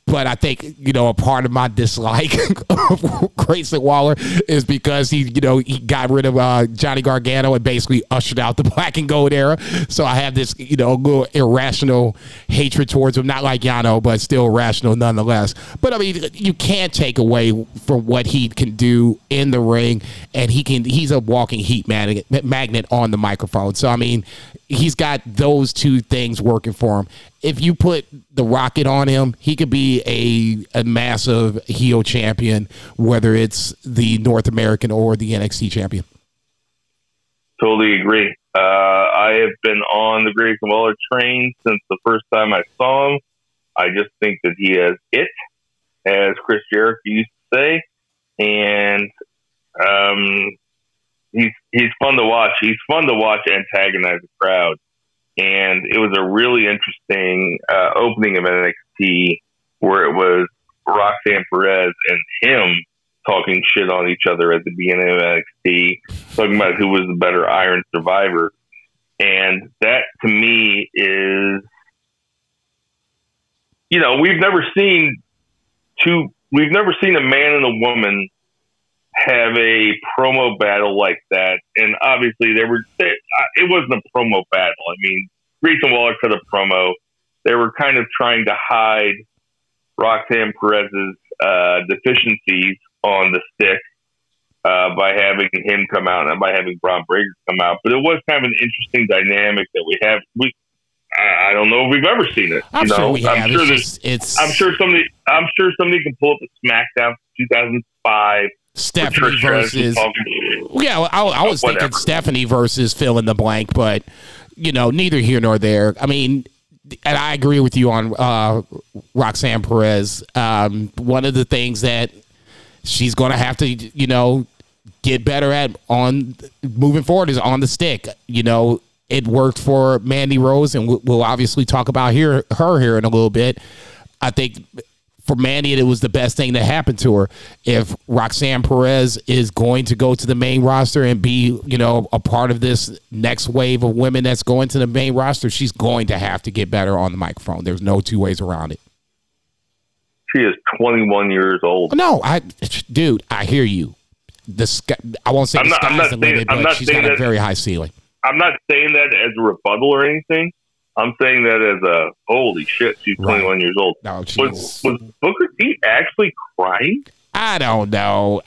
But I think, a part of my dislike of Grayson Waller is because he got rid of Johnny Gargano and basically ushered out the black and gold era. So I have this, little irrational hatred towards him. Not like Yano, but still rational nonetheless. But, I mean, you can't take away from what he can do in the ring. And he's a walking heat magnet on the microphone. So, I mean, he's got those two things working for him. If you put the rocket on him, he could be a massive heel champion, whether it's the North American or the NXT champion. Totally agree. I have been on the Grayson Waller train since the first time I saw him. I just think that he has it, as Chris Jericho used to say, and he's fun to watch. He's fun to watch antagonize the crowd. And it was a really interesting opening of NXT where it was Roxanne Perez and him talking shit on each other at the beginning of NXT, talking about who was the better Iron Survivor. And that, to me, is... We've never seen a man and a woman have a promo battle like that, and obviously it wasn't a promo battle. I mean, Grayson Waller cut a promo. They were kind of trying to hide Roxanne Perez's deficiencies on the stick by having him come out and by having Bron Breakker come out. But it was kind of an interesting dynamic that we have. I don't know if we've ever seen it. I'm sure somebody can pull up a SmackDown 2005. Stephanie versus I was thinking Stephanie versus fill in the blank, but neither here nor there. I mean, and I agree with you on Roxanne Perez. One of the things that she's going to have to get better at on moving forward is on the stick. It worked for Mandy Rose, and we'll obviously talk about her here in a little bit. I think for Mandy, it was the best thing that happened to her. If Roxanne Perez is going to go to the main roster and be, a part of this next wave of women that's going to the main roster, she's going to have to get better on the microphone. There's no two ways around it. She is 21 years old. No, I hear you. I won't say the sky's the limit, but she's got a very high ceiling. I'm not saying that as a rebuttal or anything. I'm saying that as a holy shit, she's 21 years old. No, was Booker T actually crying? I don't know.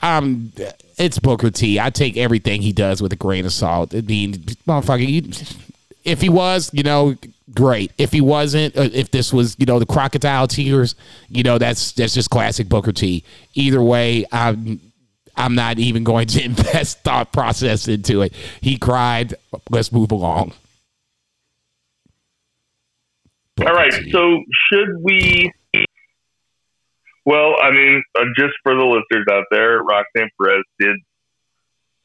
It's Booker T. I take everything he does with a grain of salt. I mean, motherfucker, if he was, great. If he wasn't, if this was, the crocodile tears, that's just classic Booker T. Either way, I'm not even going to invest thought process into it. He cried. Let's move along. All right, so should we... Well, I mean, just for the listeners out there, Roxanne Perez did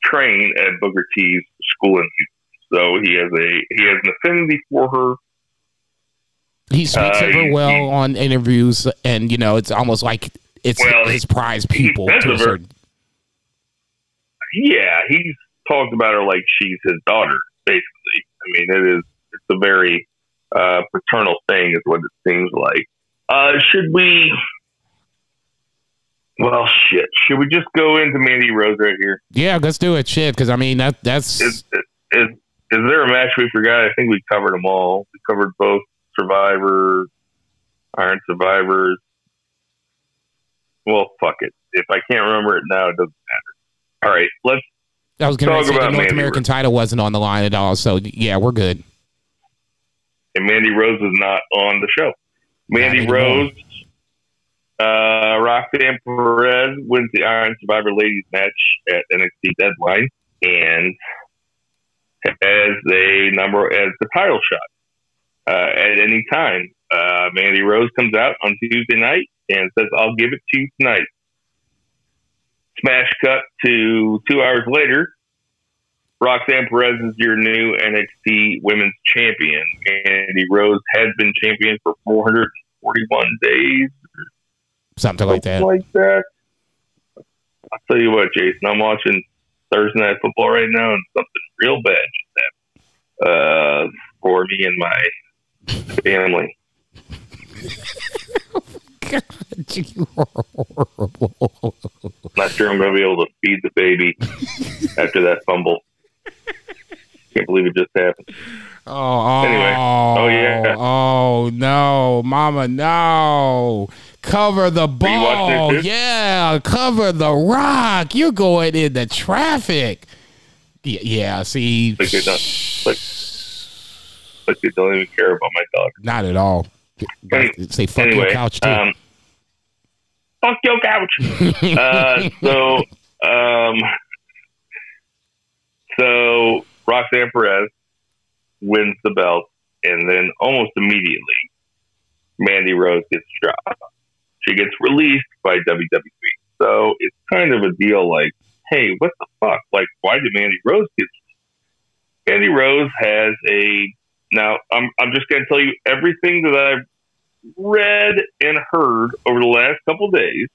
train at Booker T's school in Houston, so he has an affinity for her. He speaks of her well on interviews, and, it's almost like it's his prized pupil. Yeah, he's talked about her like she's his daughter, basically. I mean, it's a very... paternal thing is what it seems like. Should we Well, shit. Should we just go into Mandy Rose right here? Yeah, let's do it. Shit, because I mean that's. Is there a match we forgot? I think we covered them all. We covered both Survivor, Iron Survivors. Well, fuck it. If I can't remember it now, it doesn't matter. All right, let's. I was going to say the North American title wasn't on the line at all, so yeah, we're good. And Mandy Rose is not on the show. Mandy Rose, Roxanne Perez wins the Iron Survivor Ladies match at NXT Deadline and as the title shot at any time. Mandy Rose comes out on Tuesday night and says, "I'll give it to you tonight." Smash cut to 2 hours later. Roxanne Perez is your new NXT Women's Champion. Mandy Rose has been champion for 441 days. Something like that. I'll tell you what, Jason. I'm watching Thursday Night Football right now, and something real bad just happened for me and my family. God, you are horrible. Not sure I'm going to be able to feed the baby after that fumble. Can't believe it just happened. Anyway. Oh no, Mama, no! Cover the ball, yeah. Cover the rock. You're going in the traffic. Yeah. See, like they don't even care about my dog. Not at all. Say fuck your couch too. Fuck your couch. So Roxanne Perez wins the belt, and then almost immediately, Mandy Rose gets dropped. She gets released by WWE. So it's kind of a deal like, hey, what the fuck? Like, why did Mandy Rose get released? Mandy Rose has a... Now, I'm just going to tell you everything that I've read and heard over the last couple of days.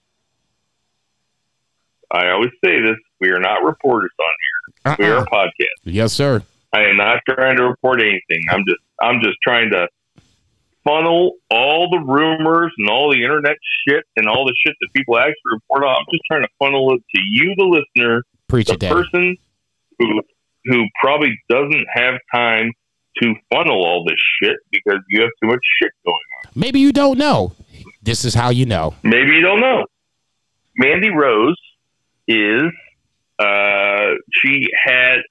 I always say this. We are not reporters on here. We are a podcast. Yes, sir. I am not trying to report anything. I'm just trying to funnel all the rumors and all the internet shit and all the shit that people actually report on. I'm just trying to funnel it to you, the listener, person who probably doesn't have time to funnel all this shit because you have too much shit going on. Maybe you don't know. This is how you know. Maybe you don't know. Mandy Rose is...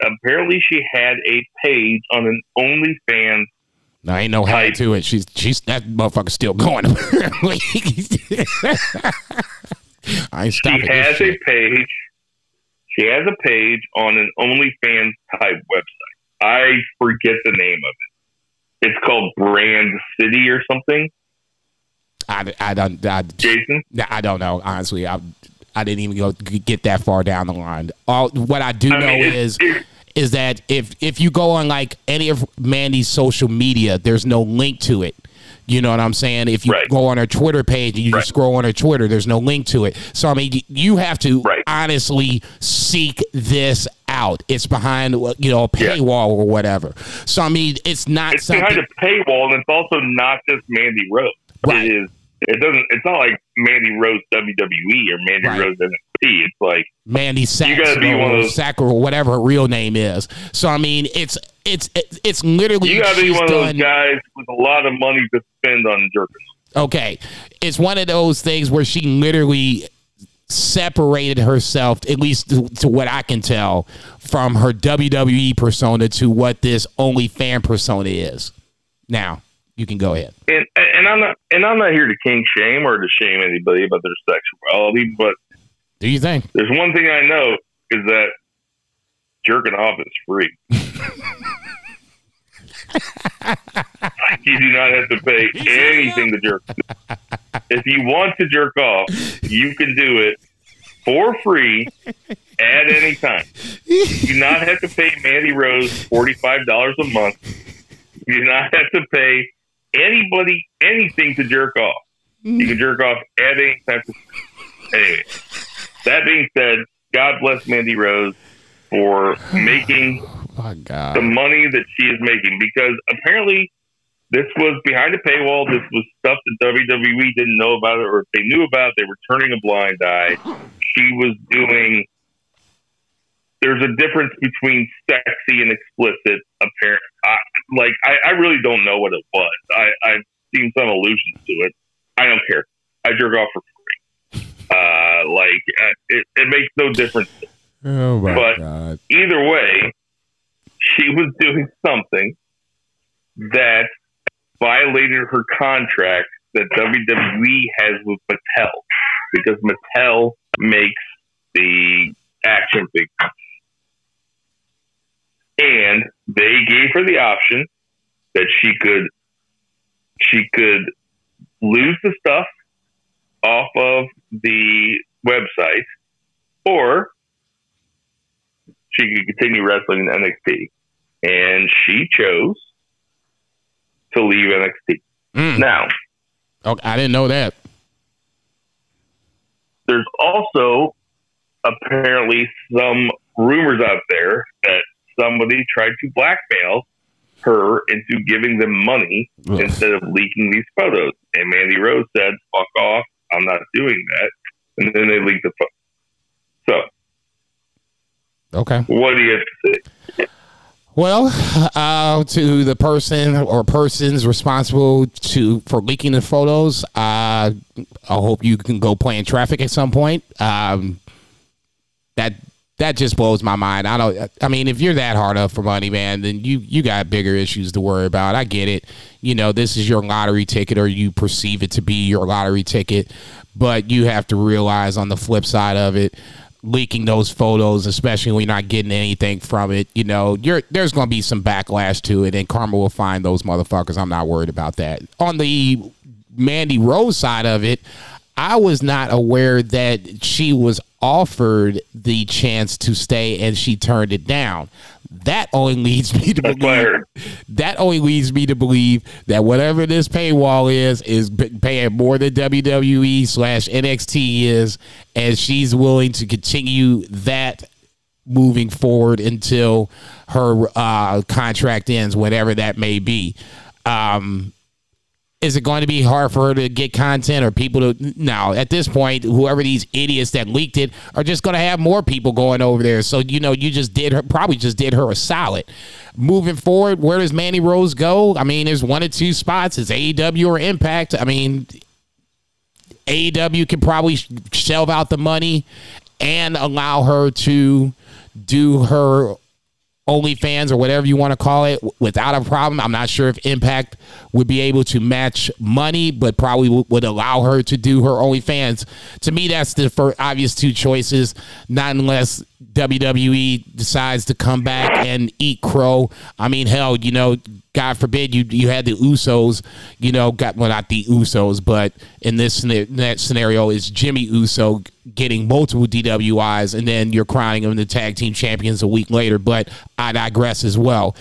Apparently she had a page on an OnlyFans. I ain't no how to it. She's that motherfucker's still going. I ain't stopping. She has a page on an OnlyFans type website. I forget the name of it. It's called Brand City or something. Jason? I don't know. Honestly, I didn't even go get that far down the line. What I know is that if you go on like any of Mandy's social media, there's no link to it. You know what I'm saying? If you go on her Twitter page and you just scroll on her Twitter, there's no link to it. So, I mean, you have to honestly seek this out. It's behind, a paywall or whatever. So, I mean, it's behind a paywall, and it's also not just Mandy Rose. Right. It's not like Mandy Rose WWE or Mandy Rose NXT. It's like Mandy Sacks, you gotta be one of those, Sacker, or whatever her real name is. So I mean, it's literally, you gotta be one of those guys with a lot of money to spend on jerking. Okay, it's one of those things where she literally separated herself, at least to what I can tell, from her WWE persona to what this OnlyFans persona is now. You can go ahead. And I'm not here to kink shame or to shame anybody about their sexuality, but do you think there's one thing I know is that jerking off is free. You do not have to pay anything to jerk. If you want to jerk off, you can do it for free at any time. You do not have to pay Mandy Rose $45 a month. You do not have to pay anybody anything to jerk off. You can jerk off at any time. Anyway, that being said, God bless Mandy Rose for making the money that she is making, because apparently This was behind the paywall. This was stuff that WWE didn't know about, or if they knew about, they were turning a blind eye. She was doing... There's a difference between sexy and explicit, apparently. I really don't know what it was. I've seen some allusions to it. I don't care. I jerk off for free. It makes no difference. Oh my God. Either way, she was doing something that violated her contract that WWE has with Mattel, because Mattel makes the action figures. And they gave her the option that she could lose the stuff off of the website, or she could continue wrestling in NXT. And she chose to leave NXT. Now. Okay, I didn't know that. There's also apparently some rumors out there that somebody tried to blackmail her into giving them money instead of leaking these photos. And Mandy Rose said, fuck off, I'm not doing that. And then they leaked the photos. So, okay, what do you have to say? Well, to the person or persons responsible for leaking the photos, I hope you can go play in traffic at some point. That just blows my mind. I mean, if you're that hard up for money, man, then you got bigger issues to worry about. I get it. You know, this is your lottery ticket, or you perceive it to be your lottery ticket. But you have to realize, on the flip side of it, leaking those photos, especially when you're not getting anything from it, you know, there's going to be some backlash to it, and karma will find those motherfuckers. I'm not worried about that. On the Mandy Rose side of it, I was not aware that she was offered the chance to stay and she turned it down. That only leads me to believe that whatever this paywall is paying more than WWE/NXT is, and she's willing to continue that moving forward until her contract ends, whatever that may be. Is it going to be hard for her to get content or people to... No, at this point, whoever these idiots that leaked it are just going to have more people going over there. So, you know, you just did her a solid. Moving forward, where does Mandy Rose go? I mean, there's one or two spots. It's AEW or Impact. I mean, AEW can probably shelve out the money and allow her to do her OnlyFans or whatever you want to call it without a problem. I'm not sure if Impact would be able to match money, but probably would allow her to do her OnlyFans. To me, that's the obvious two choices, not unless WWE decides to come back and eat crow. I mean, hell, you know, God forbid you had the Usos, you know, not the Usos, but in that scenario, it's Jimmy Uso getting multiple DWIs, and then you're crowning them the tag team champions a week later. But I digress as well.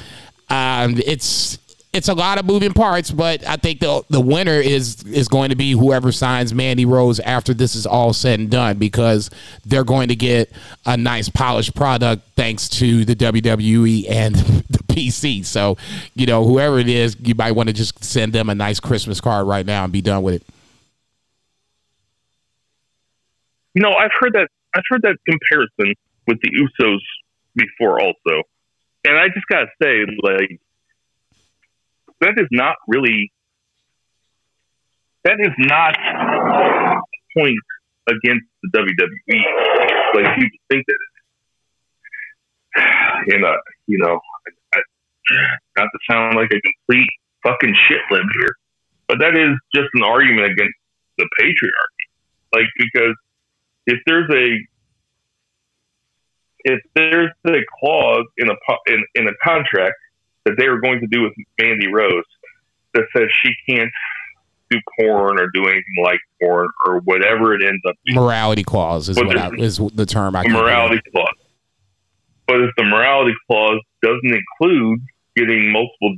It's a lot of moving parts, but I think the winner is going to be whoever signs Mandy Rose after this is all said and done, because they're going to get a nice polished product thanks to the WWE and the PC. So, you know, whoever it is, you might want to just send them a nice Christmas card right now and be done with it. You know, I've heard that comparison with the Usos before also. And I just got to say, like, that is not a point against the WWE. Like, people think that it is. And, you know, I, not to sound like a complete fucking shitlib here, but that is just an argument against the patriarchy. Like, because if there's a clause in a contract that they were going to do with Mandy Rose that says she can't do porn or do anything like porn or whatever it ends up being. Morality clause is the term I can morality remember. Clause. But if the morality clause doesn't include getting multiple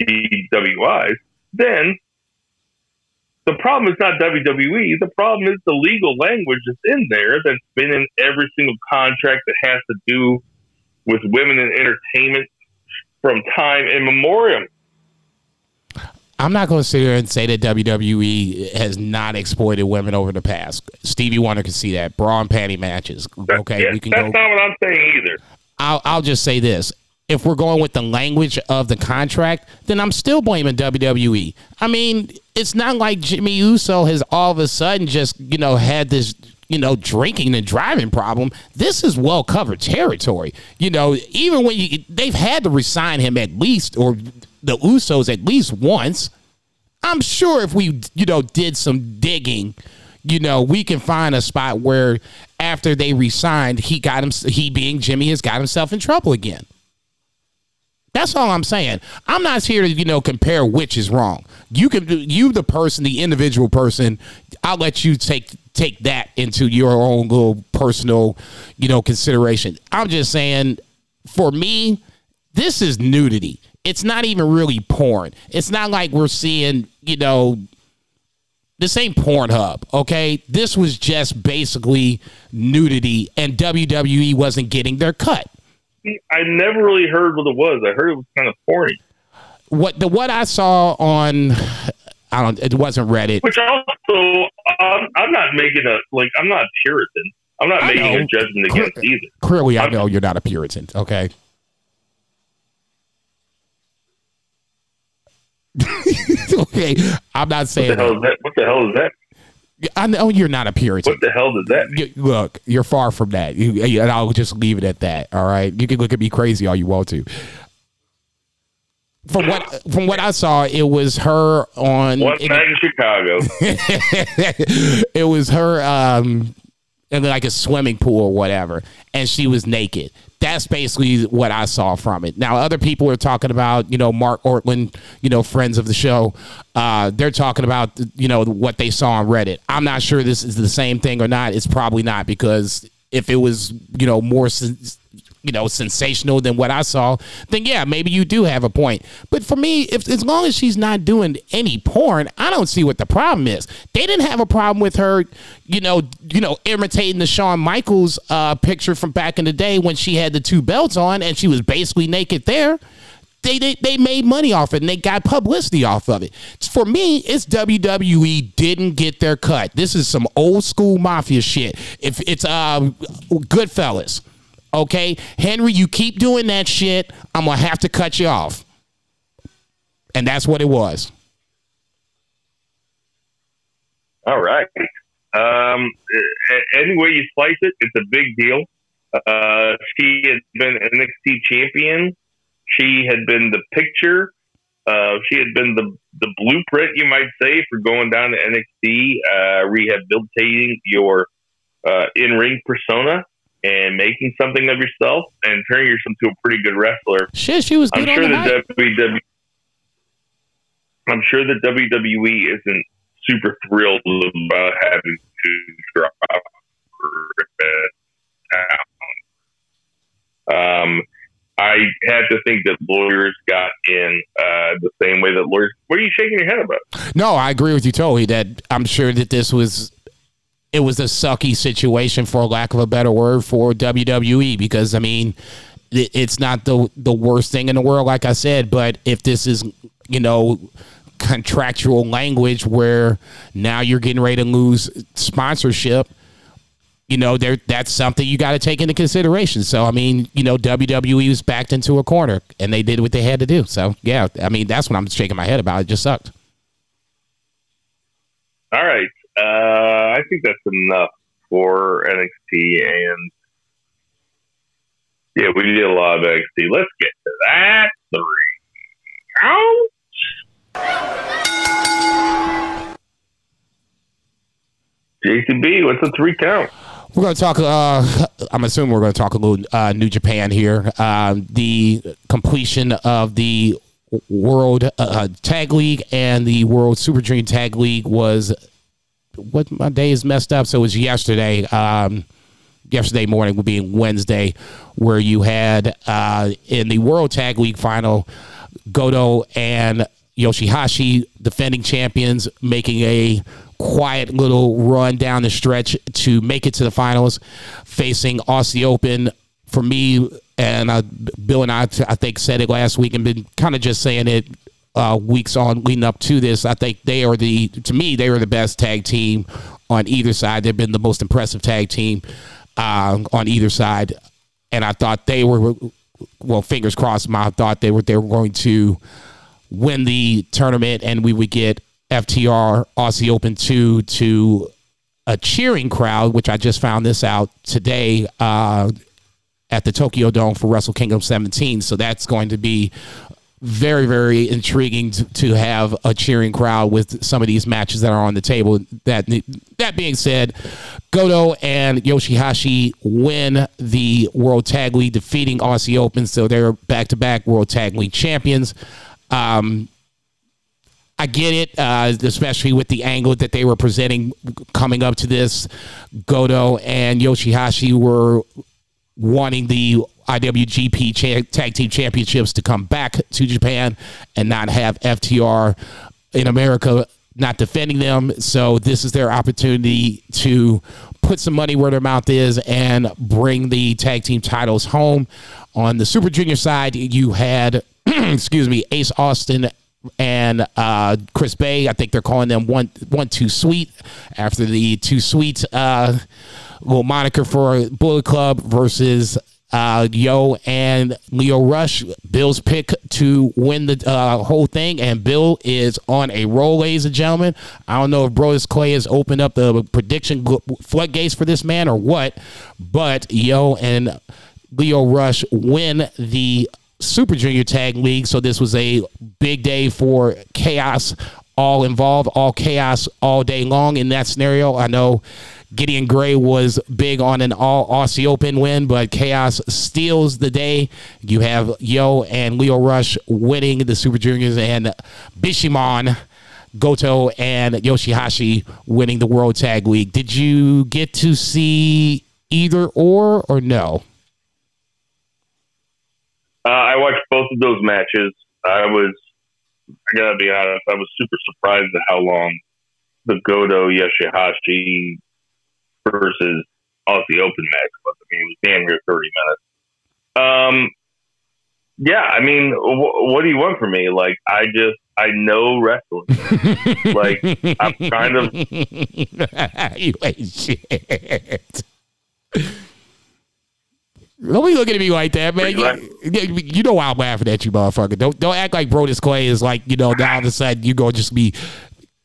DWIs, then the problem is not WWE. The problem is the legal language that's in there that's been in every single contract that has to do with women in entertainment from time immemorial. I'm not going to sit here and say that WWE has not exploited women over the past. Stevie Wonder can see that. Bra and panty matches. Okay, yeah, we can that's not what I'm saying either. I'll just say this. If we're going with the language of the contract, then I'm still blaming WWE. I mean, it's not like Jimmy Uso has all of a sudden just, you know, had this, you know, drinking and driving problem. This is well covered territory. You know, even when they've had to resign him at least, or the Usos at least once. I'm sure if we, you know, did some digging, you know, we can find a spot where after they resigned, he being Jimmy has got himself in trouble again. That's all I'm saying. I'm not here to, you know, compare which is wrong. You the person, the individual person, I'll let you take that into your own little personal, you know, consideration. I'm just saying, for me, this is nudity. It's not even really porn. It's not like we're seeing, you know, this ain't Pornhub, okay? This was just basically nudity, and WWE wasn't getting their cut. I never really heard what it was. I heard it was kind of porny. What I saw on, it wasn't Reddit. Which also, I'm not making I'm not a Puritan. I'm not making a judgment against either. Clearly, I know you're not a Puritan, okay? Okay, I'm not saying what the hell is that? I know you're not a Puritan. What the hell does that mean? Look, you're far from that. And I'll just leave it at that. All right, you can look at me crazy all you want to. From what I saw, it was her on one night in Chicago. It was her in like a swimming pool or whatever, and she was naked. That's basically what I saw from it. Now, other people are talking about, you know, Mark Ortland, you know, friends of the show. They're talking about, you know, what they saw on Reddit. I'm not sure this is the same thing or not. It's probably not, because if it was, you know, more, you know, sensational than what I saw, then yeah, maybe you do have a point. But for me, as long as she's not doing any porn, I don't see what the problem is. They didn't have a problem with her, you know, imitating the Shawn Michaels picture from back in the day when she had the two belts on and she was basically naked there. They made money off it, and they got publicity off of it. For me, it's WWE didn't get their cut. This is some old school mafia shit. If it's Goodfellas. Okay, Henry, you keep doing that shit, I'm going to have to cut you off. And that's what it was. All right. Any way you slice it, it's a big deal. She had been NXT champion. She had been the picture. She had been the blueprint, you might say, for going down to NXT, rehabilitating your in-ring persona and making something of yourself and turning yourself into a pretty good wrestler. Shit, she was good. I'm sure the WWE isn't super thrilled about having to drop her down. I had to think that lawyers got in the same way that lawyers... What are you shaking your head about? No, I agree with you totally. That I'm sure that this was... It was a sucky situation, for lack of a better word, for WWE, because, I mean, it's not the worst thing in the world, like I said, but if this is, you know, contractual language where now you're getting ready to lose sponsorship, you know, that's something you got to take into consideration. So, I mean, you know, WWE was backed into a corner, and they did what they had to do. So, yeah, I mean, that's what I'm shaking my head about. It just sucked. All right. I think that's enough for NXT, and yeah, we did a lot of NXT. Let's get to that three. Ouch! JCB, what's the three count? We're going to talk, I'm assuming we're going to talk a little New Japan here. The completion of the World Tag League and the World Super Junior Tag League was... What, my day is messed up. So it was yesterday. Yesterday morning would be Wednesday, where you had in the World Tag League final, Goto and Yoshihashi, defending champions, making a quiet little run down the stretch to make it to the finals, facing Aussie Open. For me, and Bill and I think said it last week and been kind of just saying it, weeks on leading up to this. I think they are to me, they were the best tag team on either side. They've been the most impressive tag team on either side. And I thought they were, well, fingers crossed, I thought they were going to win the tournament and we would get FTR, Aussie Open 2 to a cheering crowd, which I just found this out today at the Tokyo Dome for Wrestle Kingdom 17. So that's going to be very, very intriguing to have a cheering crowd with some of these matches that are on the table. That being said, Goto and Yoshihashi win the World Tag League, defeating Aussie Open. So they're back-to-back World Tag League champions. I get it, especially with the angle that they were presenting coming up to this. Goto and Yoshihashi were wanting the IWGP Tag Team Championships to come back to Japan and not have FTR in America not defending them. So this is their opportunity to put some money where their mouth is and bring the tag team titles home. On the Super Junior side, you had, Ace Austin and Chris Bay. I think they're calling them 1-2 Sweet after the Two Sweet little moniker for Bullet Club versus Yo and Lio Rush. Bill's pick to win the whole thing, and Bill is on a roll, ladies and gentlemen. I don't know if Brodus Clay has opened up the prediction floodgates for this man or what, but Yo and Lio Rush win the Super Junior Tag League. So this was a big day for chaos, all involved, all chaos all day long in that scenario. I know Gideon Gray was big on an all Aussie Open win, but chaos steals the day. You have Yo and Lio Rush winning the Super Juniors, and Bishamon, Goto, and Yoshihashi winning the World Tag League. Did you get to see either or no? I watched both of those matches. I gotta be honest, I was super surprised at how long the Goto Yoshihashi versus Aussie Open match was. I mean, it was damn near 30 minutes. Yeah, I mean, what do you want from me? Like, I know wrestling. Like, I'm kind of... You ain't shit. Don't be looking at me like that, man. You know why I'm laughing at you, motherfucker. Don't act like Brodus Clay is like, you know, now all of a sudden you're going to just be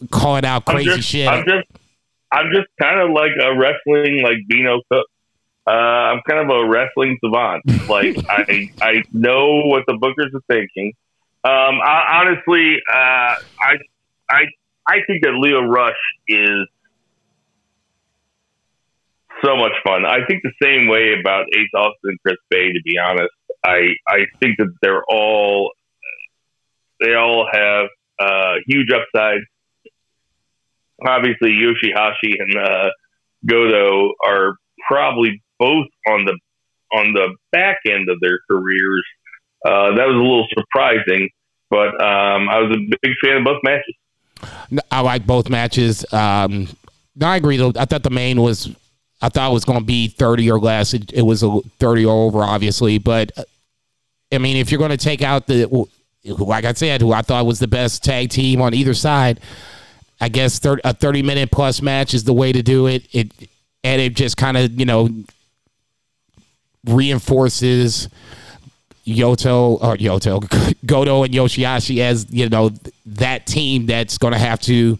calling out crazy shit. I'm just kind of like a wrestling, like Beano Cook. I'm kind of a wrestling savant. Like, I know what the bookers are thinking. Honestly, I think that Lio Rush is so much fun. I think the same way about Ace Austin and Chris Bay, to be honest. I think that they all have huge upside. Obviously, Yoshihashi and Goto are probably both on the back end of their careers. That was a little surprising, but I was a big fan of both matches. I like both matches. No, I agree, though. I thought it was going to be 30 or less. It was a 30 or over, obviously. But, I mean, if you're going to take out like I said, who I thought was the best tag team on either side, I guess a 30-minute-plus match is the way to do it. It just kind of, you know, reinforces Goto and Yoshihashi as, you know, that team that's going to have to,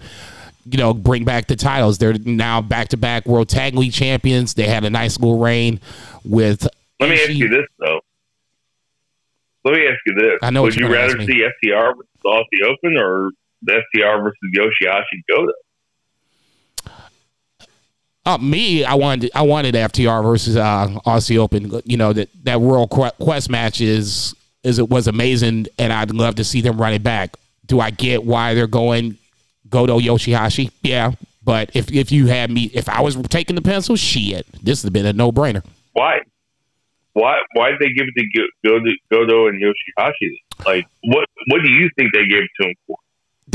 you know, bring back the titles. They're now back-to-back World Tag League champions. They had a nice little reign with... Let me ask you this, though. I know. Would you rather see FTR versus Aussie Open or the FTR versus Yoshihashi Goto? I wanted FTR versus Aussie Open. You know, that World Quest match was amazing, and I'd love to see them run it back. Do I get why they're going Goto Yoshihashi? Yeah, but if you had me, if I was taking the pencil, shit, this would have been a no brainer. Why did they give it to Goto and Yoshihashi? Like, what do you think they gave it to him for?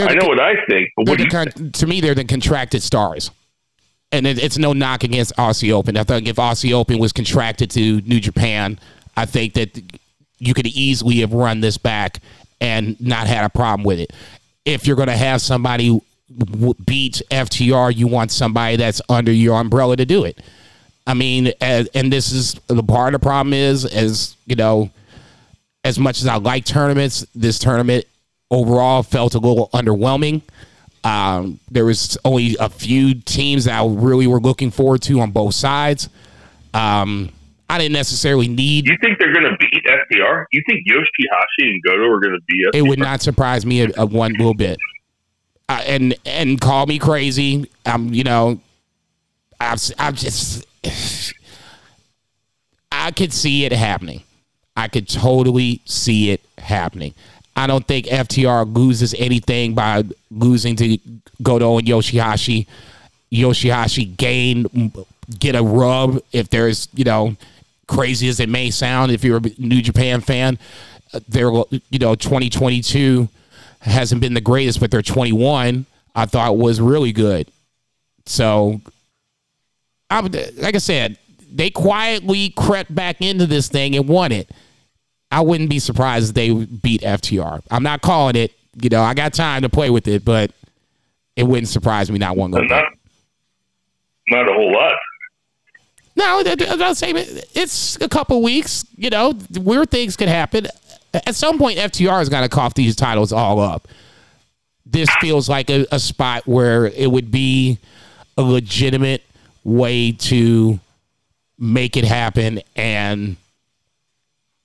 I know what I think, but what do you think? To me, they're the contracted stars, and it's no knock against Aussie Open. I think if Aussie Open was contracted to New Japan, I think that you could easily have run this back and not had a problem with it. If you're going to have somebody beat FTR, you want somebody that's under your umbrella to do it. I mean, and this is the part of the problem is, as you know, as much as I like tournaments, this tournament overall felt a little underwhelming. There was only a few teams that I really were looking forward to on both sides. I didn't necessarily need. You think they're going to beat FTR? You think Yoshihashi and Goto are going to be FTR? It would not surprise me a one little bit. And call me crazy. You know, I'm just. I could see it happening. I could totally see it happening. I don't think FTR loses anything by losing to Goto and Yoshihashi. Yoshihashi get a rub if there's, you know, crazy as it may sound. If you're a New Japan fan, they're, you know, 2022 hasn't been the greatest, but their 21 I thought was really good. So, like I said, they quietly crept back into this thing and won it. I wouldn't be surprised if they beat FTR. I'm not calling it. You know, I got time to play with it, but it wouldn't surprise me not one go back. Not a whole lot. No, I'm not saying it's a couple weeks. You know, weird things could happen. At some point, FTR is going to cough these titles all up. This feels like a spot where it would be a legitimate way to make it happen, and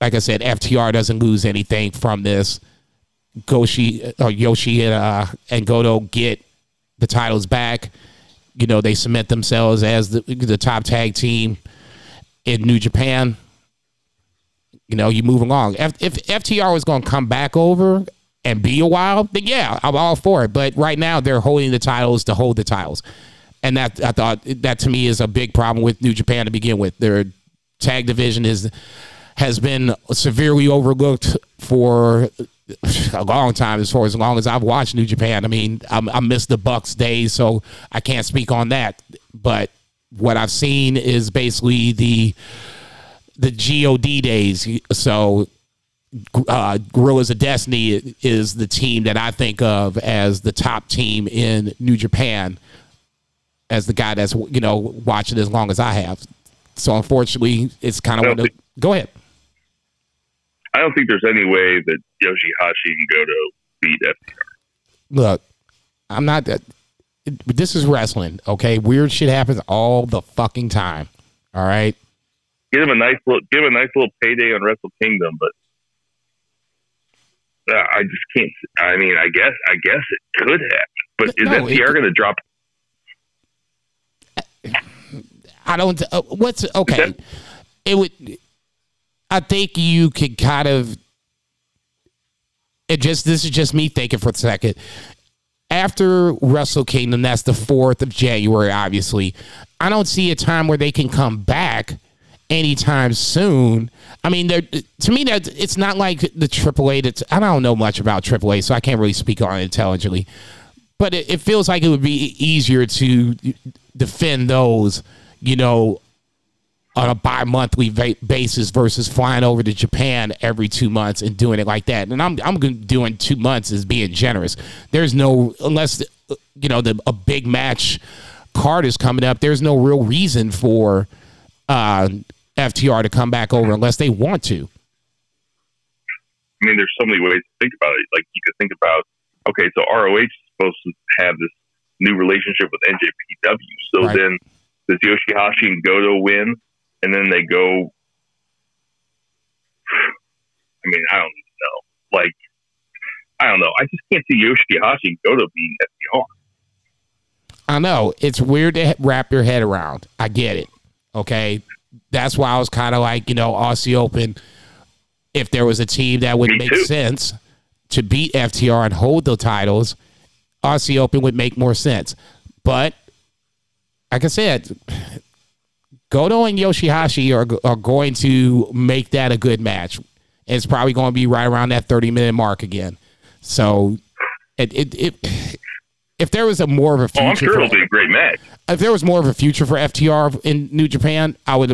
like I said, FTR doesn't lose anything from this. Yoshi and Goto get the titles back. You know, they cement themselves as the top tag team in New Japan. You know, you move along. If FTR was going to come back over and be a while, then yeah, I'm all for it. But right now, they're holding the titles to hold the titles. And that, I thought, that to me is a big problem with New Japan to begin with. Their tag division has been severely overlooked for a long time, as far as long as I've watched New Japan. I mean, I miss the Bucks days, so I can't speak on that. But what I've seen is basically the GOD days. So Guerrillas of Destiny is the team that I think of as the top team in New Japan, as the guy that's, you know, watching as long as I have. So unfortunately, it's kind of go ahead. I don't think there's any way that Yoshihashi and Goto beat FTR. Look, I'm not that. This is wrestling, okay? Weird shit happens all the fucking time. All right. Give him a nice little payday on Wrestle Kingdom, but I just can't. I mean, I guess it could happen, but is FTR going to drop? I don't. What's okay? It would. I think you could kind of. This is just me thinking for a second. After Wrestle Kingdom, that's the 4th of January, obviously. I don't see a time where they can come back anytime soon. I mean, to me, it's not like the AAA. I don't know much about AAA, so I can't really speak on it intelligently. But it feels like it would be easier to defend those, you know, on a bi-monthly basis versus flying over to Japan every 2 months and doing it like that. And I'm doing 2 months as being generous. There's no, unless, you know, a big match card is coming up, there's no real reason for FTR to come back over unless they want to. I mean, there's so many ways to think about it. Like, you could think about, okay, so ROH is supposed to have this new relationship with NJPW. So right. Then does Yoshihashi and Goto win? And then they go, I mean, I don't know. Like, I don't know. I just can't see Yoshihashi and Goto being FTR. I know. It's weird to wrap your head around. I get it. Okay? That's why I was kind of like, you know, Aussie Open, if there was a team that would make sense to beat FTR and hold the titles, Aussie Open would make more sense. But, like I said, Goto and Yoshihashi are going to make that a good match. It's probably going to be right around that 30-minute mark again. So, if there was a more of a future, I'm sure it'll be a great match. If there was more of a future for FTR in New Japan, I would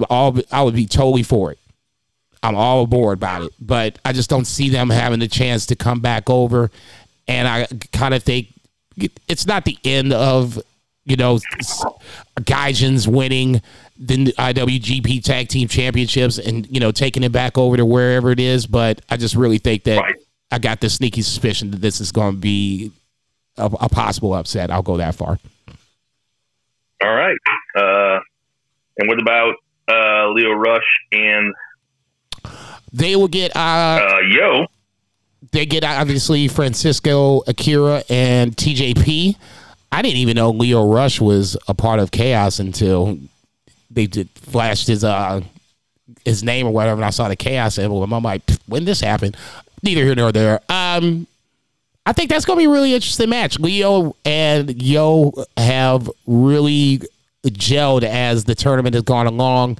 be totally for it. I'm all aboard about it. But I just don't see them having the chance to come back over. And I kind of think it's not the end of, you know, Gaijin's winning the IWGP Tag Team Championships and, you know, taking it back over to wherever it is. But I just really think that I got the sneaky suspicion that this is going to be a possible upset. I'll go that far. All right. And what about Lio Rush and... They will get... Yo. They get, obviously, Francisco Akira and TJP. I didn't even know Lio Rush was a part of Chaos until they did flashed his name or whatever, and I saw the Chaos emblem. I'm like, when this happened? Neither here nor there. I think that's going to be a really interesting match. Lio and Yo have really gelled as the tournament has gone along.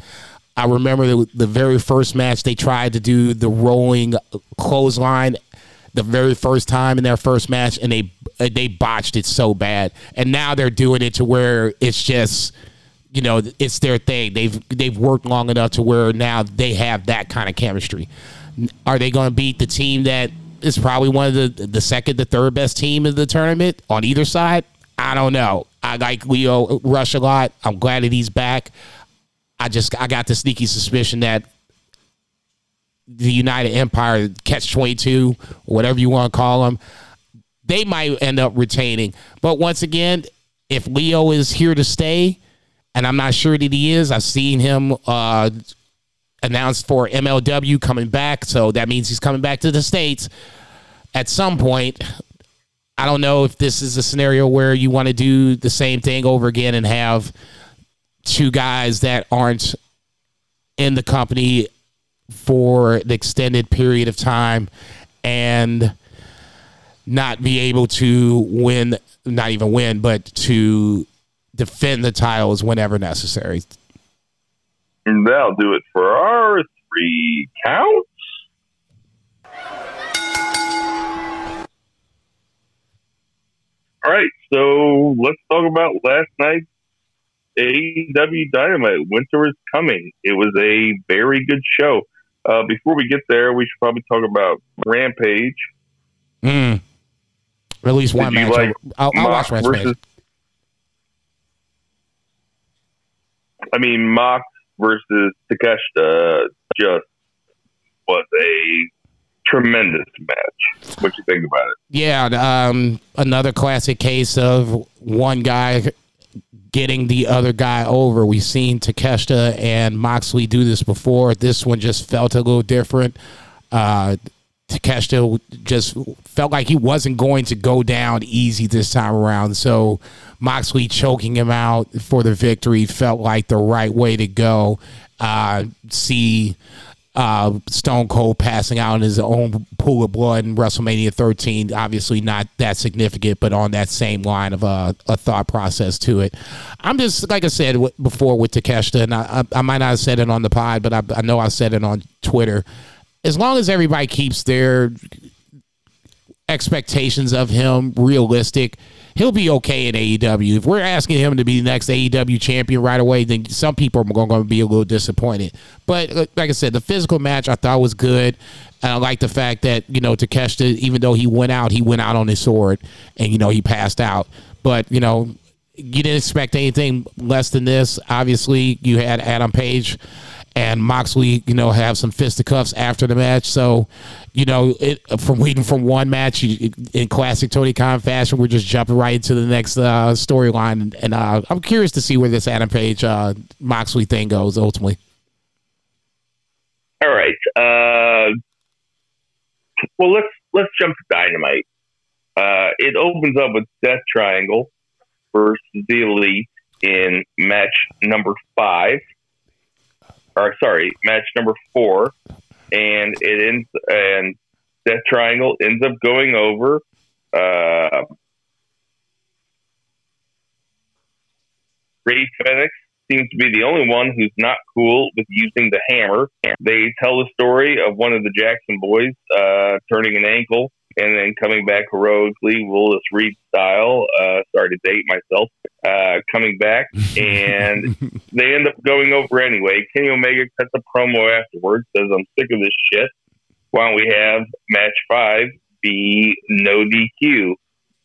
I remember the very first match they tried to do the rolling clothesline the very first time in their first match, and they botched it so bad. And now they're doing it to where it's just, you know, it's their thing. They've worked long enough to where now they have that kind of chemistry. Are they going to beat the team that is probably one of the second, the third best team of the tournament on either side? I don't know. I like Lio Rush a lot. I'm glad that he's back. I got the sneaky suspicion that the United Empire, Catch-22, whatever you want to call them, they might end up retaining. But once again, if Lio is here to stay, and I'm not sure that he is, I've seen him announced for MLW coming back, so that means he's coming back to the States at some point. I don't know if this is a scenario where you want to do the same thing over again and have two guys that aren't in the company for an extended period of time and not be able to win, not even win, but to defend the titles whenever necessary. And that'll do it for our three counts. All right, so let's talk about last night's AEW Dynamite. Winter is coming. It was a very good show. Before we get there, we should probably talk about Rampage. At least one match. Like I'll watch Rampage. I mean, Mox versus Takeshita just was a tremendous match. What you think about it? Yeah, another classic case of one guy getting the other guy over. We've seen Takeshita and Moxley do this before. This one just felt a little different. Takeshita just felt like he wasn't going to go down easy this time around. So Moxley choking him out for the victory felt like the right way to go. Stone Cold passing out in his own pool of blood in WrestleMania 13, obviously not that significant, but on that same line of a thought process to it. I'm just, like I said before with Takeshita, and I might not have said it on the pod, but I know I said it on Twitter. As long as everybody keeps their expectations of him realistic, he'll be okay in AEW. If we're asking him to be the next AEW champion right away, then some people are going to be a little disappointed. But like I said, the physical match I thought was good. And I like the fact that, you know, Takeshita, even though he went out on his sword and, you know, he passed out. But, you know, you didn't expect anything less than this. Obviously, you had Adam Page and Moxley, you know, have some fisticuffs after the match. So, you know, from one match in classic Tony Khan fashion, we're just jumping right into the next storyline. And I'm curious to see where this Adam Page Moxley thing goes ultimately. All right. Well, let's jump to Dynamite. It opens up with Death Triangle versus the Elite in match number 5. Or sorry, match number 4, and it ends, and Death Triangle ends up going over. Ray Fenix seems to be the only one who's not cool with using the hammer. They tell the story of one of the Jackson boys turning an ankle and then coming back heroically, Willis Reed style, sorry to date myself, coming back, and they end up going over anyway. Kenny Omega cuts a promo afterwards, says, "I'm sick of this shit. Why don't we have match 5 be no DQ?"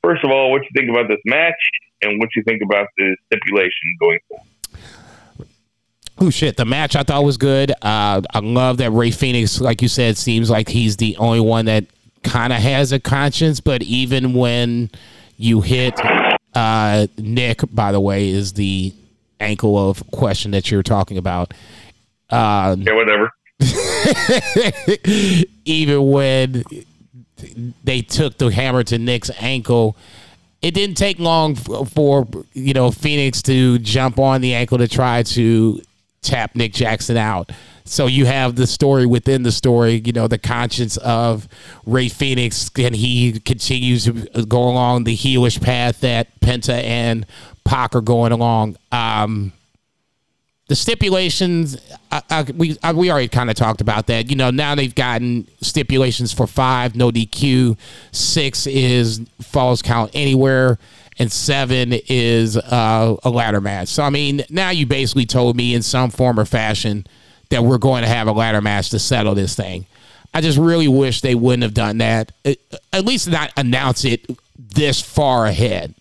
First of all, what you think about this match, and what you think about the stipulation going forward? Oh, shit. The match I thought was good. I love that Ray Phoenix, like you said, seems like he's the only one that kind of has a conscience. But even when you hit Nick, by the way, is the ankle of question that you're talking about. Yeah, whatever. Even when they took the hammer to Nick's ankle, it didn't take long for, you know, Phoenix to jump on the ankle to try to tap Nick Jackson out. So you have the story within the story, you know, the conscience of Ray Phoenix, and he continues to go along the heelish path that Penta and Pac are going along. The stipulations, we already kind of talked about that. You know, now they've gotten stipulations for 5, no DQ. 6 is falls count anywhere. And 7 is a ladder match. So, I mean, now you basically told me in some form or fashion that we're going to have a ladder match to settle this thing. I just really wish they wouldn't have done that, at least not announce it this far ahead.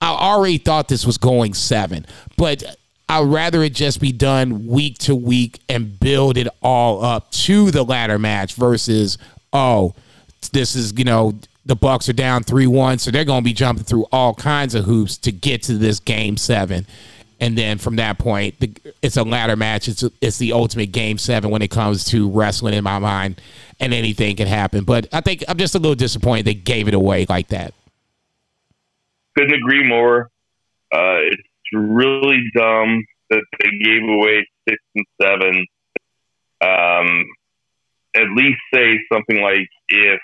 I already thought this was going 7, but I'd rather it just be done week to week and build it all up to the ladder match versus, oh, this is, you know, the Bucks are down 3-1, so they're going to be jumping through all kinds of hoops to get to this Game 7. And then from that point, it's a ladder match. It's the ultimate Game 7 when it comes to wrestling in my mind, and anything can happen. But I think I'm just a little disappointed they gave it away like that. Couldn't agree more. It's really dumb that they gave away 6 and 7. At least say something like if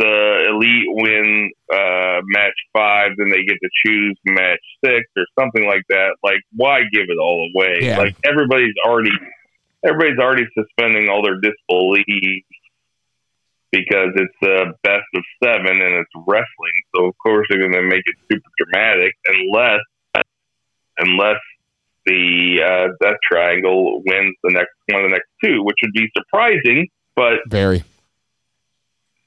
the Elite win match 5, then they get to choose match 6 or something like that. Like, why give it all away? Yeah. Like, everybody's already suspending all their disbelief because it's a best of 7 and it's wrestling. So of course they're going to make it super dramatic unless the Death Triangle wins the next two, which would be surprising, but very.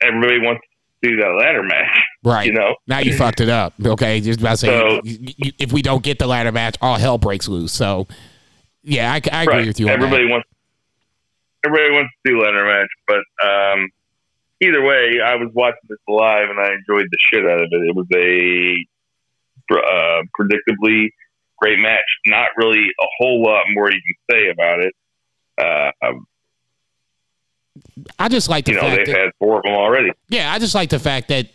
Everybody wants to do that ladder match. Right. You know? Now you fucked it up. Okay. Just about to say, so, if we don't get the ladder match, all hell breaks loose. So, yeah, I agree with you on everybody that. Everybody wants to do ladder match, but either way, I was watching this live and I enjoyed the shit out of it. It was a predictably great match. Not really a whole lot more you can say about it. I just like the fact they've had 4 of them already. Yeah, I just like the fact that,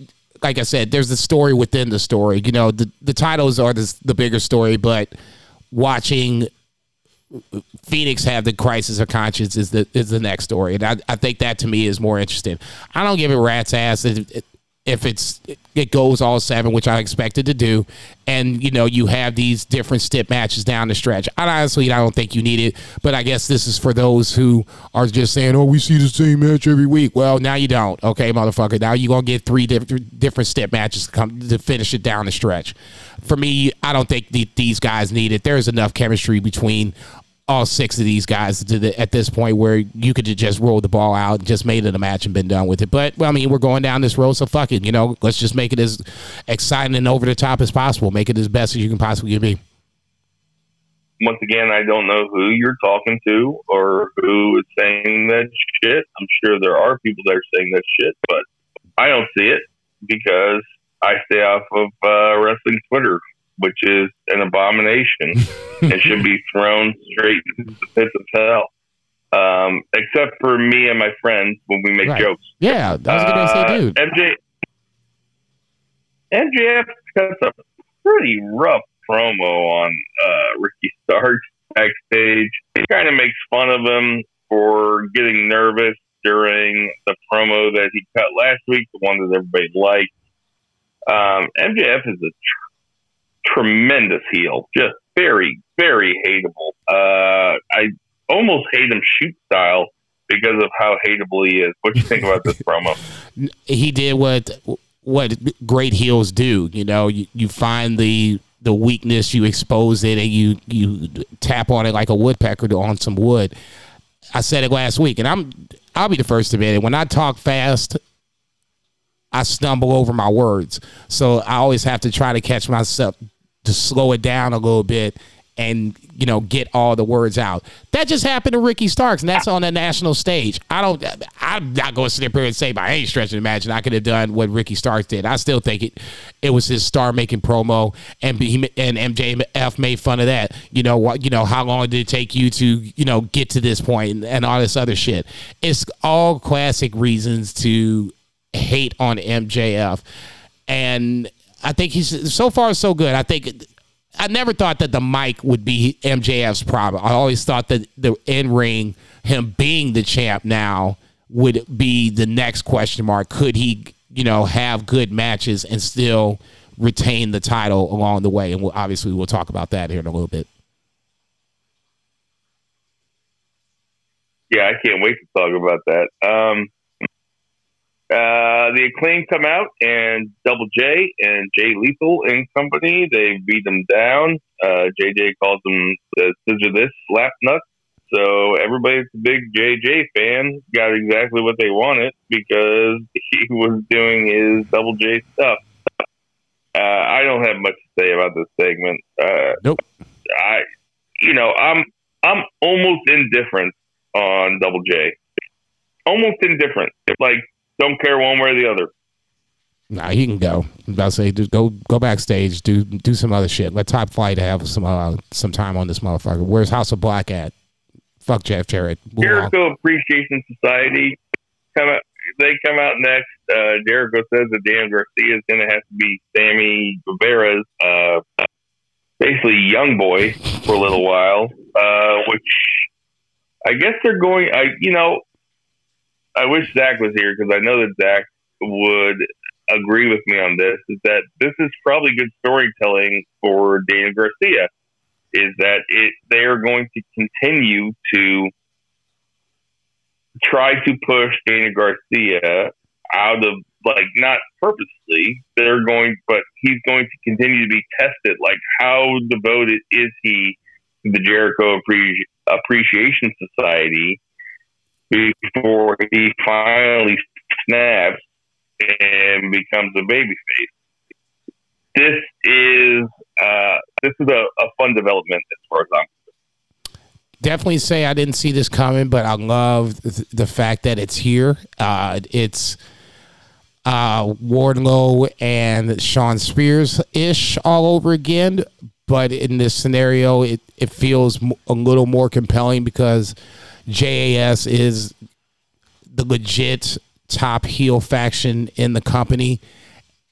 like I said, there's the story within the story. You know, the titles are the bigger story, but watching Phoenix have the crisis of conscience is the next story, and I think that to me is more interesting. I don't give a rat's ass if it goes all 7, which I expected to do, and you know you have these different stip matches down the stretch. I honestly don't think you need it, but I guess this is for those who are just saying, "Oh, we see the same match every week." Well, now you don't, okay, motherfucker. Now you are gonna get 3 different stip matches to finish it down the stretch. For me, I don't think these guys need it. There's enough chemistry between all 6 of these guys at this point where you could just roll the ball out and just made it a match and been done with it. But, well, I mean, we're going down this road, so fuck it. You know, let's just make it as exciting and over the top as possible. Make it as best as you can possibly be. Once again, I don't know who you're talking to or who is saying that shit. I'm sure there are people that are saying that shit, but I don't see it because I stay off of wrestling Twitter, which is an abomination and should be thrown straight into the pits of hell. Except for me and my friends when we make jokes. Yeah, that was going to say, dude. MJF cuts a pretty rough promo on Ricky Starks backstage. He kind of makes fun of him for getting nervous during the promo that he cut last week, the one that everybody liked. MJF is a tremendous heel, just very, very hateable. I almost hate him shoot style because of how hateable he is. What do you think about this promo? He did what great heels do. You know, you find the weakness, you expose it, and you tap on it like a woodpecker on some wood. I said it last week, and I'll be the first to admit it. When I talk fast, I stumble over my words. So I always have to try to catch myself to slow it down a little bit and, you know, get all the words out. That just happened to Ricky Starks, and that's on the national stage. I'm not going to sit there and say by any stretch of the imagination I could have done what Ricky Starks did. I still think it was his star-making promo, and MJF made fun of that. You know what? You know, how long did it take you to, you know, get to this point and all this other shit? It's all classic reasons to hate on MJF, and I think he's so far so good. I never thought that the mic would be MJF's problem. I always thought that the in-ring, him being the champ now, would be the next question mark. Could he, you know, have good matches and still retain the title along the way? And we'll talk about that here in a little bit. Yeah, I can't wait to talk about that. The Acclaimed come out, and Double J and Jay Lethal and company, they beat them down. JJ calls them scissor this, slap nuts. So everybody's a big JJ fan got exactly what they wanted because he was doing his Double J stuff. I don't have much to say about this segment. Nope. I'm almost indifferent on Double J. Almost indifferent. Like, don't care one way or the other. Nah, he can go. I was about to say, just go backstage, do some other shit. Let Top Flight have some time on this motherfucker. Where's House of Black at? Fuck Jeff Jarrett. Jericho Appreciation Society. They come out next. Jericho says that Dan Garcia is going to have to be Sammy Guevara's basically young boy for a little while, which I guess they're going. I wish Zach was here because I know that Zach would agree with me on this, is that this is probably good storytelling for Dan Garcia, is that they are going to continue to try to push Dan Garcia out of, like, not purposely, but he's going to continue to be tested. Like, how devoted is he to the Jericho Appreciation Society before he finally snaps and becomes a babyface? This is a fun development as far as I'm concerned. Definitely say I didn't see this coming, but I love the fact that it's here. It's Wardlow and Sean Spears-ish all over again, but in this scenario, it feels a little more compelling because JAS is the legit top heel faction in the company,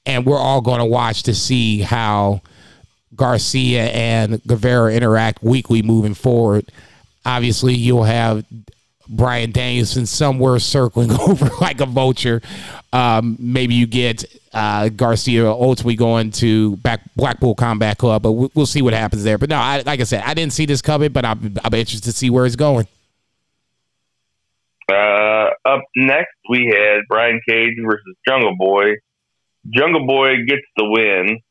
and we're all going to watch to see how Garcia and Guevara interact weekly moving forward. Obviously, you'll have Bryan Danielson somewhere circling over like a vulture. Maybe you get Garcia ultimately going to Blackpool Combat Club, but we'll see what happens there. But no, like I said, I didn't see this coming, but I'm interested to see where it's going. Up next, we had Brian Cage versus Jungle Boy. Jungle Boy gets the win.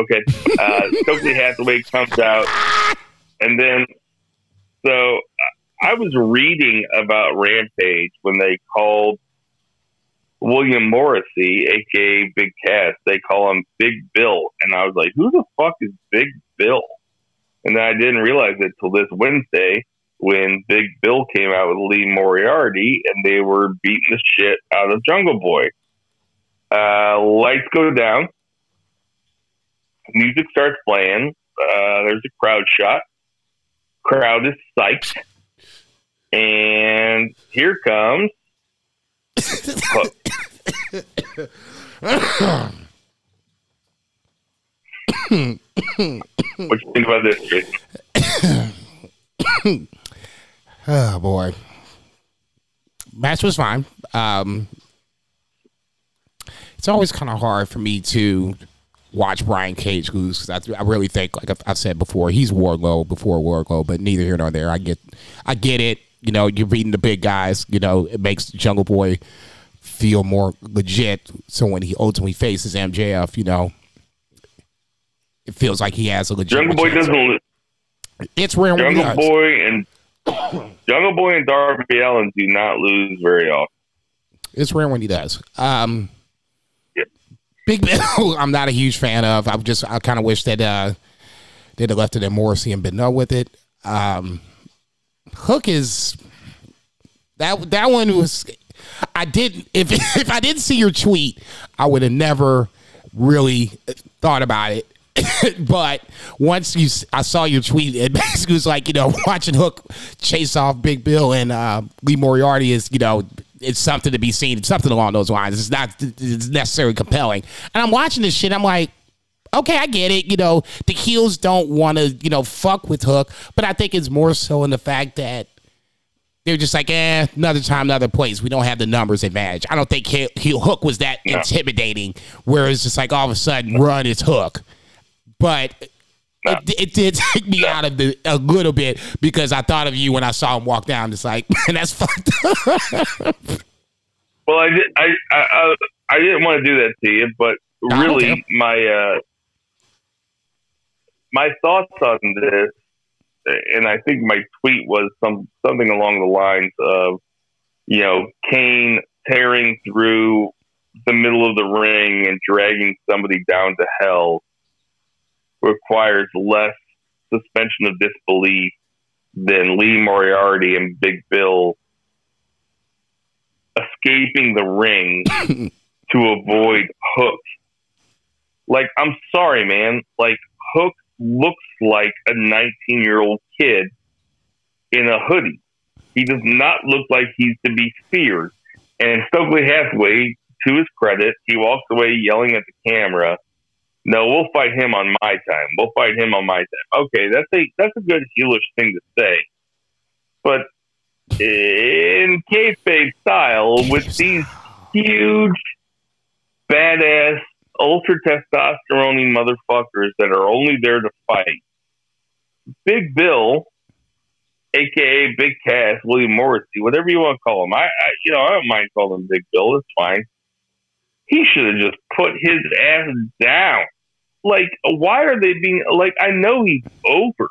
Okay. Stokely Hathaway comes out. And then, so I was reading about Rampage when they called William Morrissey, a.k.a. Big Cass. They call him Big Bill. And I was like, who the fuck is Big Bill? And I didn't realize it till this Wednesday when Big Bill came out with Lee Moriarty and they were beating the shit out of Jungle Boy. Lights go down. Music starts playing. There's a crowd shot. Crowd is psyched. And here comes What do you think about this, Jason? Oh, boy. Match was fine. It's always kind of hard for me to watch Brian Cage lose, because I really think, like I've said before, he's Wardlow before Wardlow, but neither here nor there. I get it. You know, you're beating the big guys. You know, it makes Jungle Boy feel more legit. So when he ultimately faces MJF, you know, it feels like he has a legit. Jungle Boy doesn't lose. It's rare. Jungle Boy and Darby Allin do not lose very often. It's rare when he does. Yeah. Big Bill, I'm not a huge fan of. I kind of wish that they'd have left it in Morrissey and Benoit with it. Hook is that one was. I didn't. If I didn't see your tweet, I would have never really thought about it. But once I saw your tweet, it basically was like, you know, watching Hook chase off Big Bill and Lee Moriarty is, you know, it's something to be seen, something along those lines. It's necessarily compelling. And I'm watching this shit. I'm like, okay, I get it. You know, the heels don't want to, you know, fuck with Hook. But I think it's more so in the fact that they're just like, another time, another place. We don't have the numbers advantage. I don't think Hook was that intimidating, where it's just like all of a sudden, run, it's Hook. But it did take me out of it a little bit, because I thought of you when I saw him walk down. It's like, man, that's fucked up. Well, I didn't want to do that to you, but really, okay. My thoughts on this, and I think my tweet was something along the lines of, you know, Kane tearing through the middle of the ring and dragging somebody down to hell requires less suspension of disbelief than Lee Moriarty and Big Bill escaping the ring to avoid Hook. Like, I'm sorry, man. Like, Hook looks like a 19-year-old kid in a hoodie. He does not look like he's to be feared. And Stokely Hathaway, to his credit, he walks away yelling at the camera, "No, we'll fight him on my time. We'll fight him on my time." Okay, that's a good heelish thing to say. But in kayfabe style, with these huge, badass, ultra-testosterone motherfuckers that are only there to fight, Big Bill, a.k.a. Big Cass, William Morrissey, whatever you want to call him. I don't mind calling him Big Bill. It's fine. He should have just put his ass down. Like, why are they being... Like, I know he's over,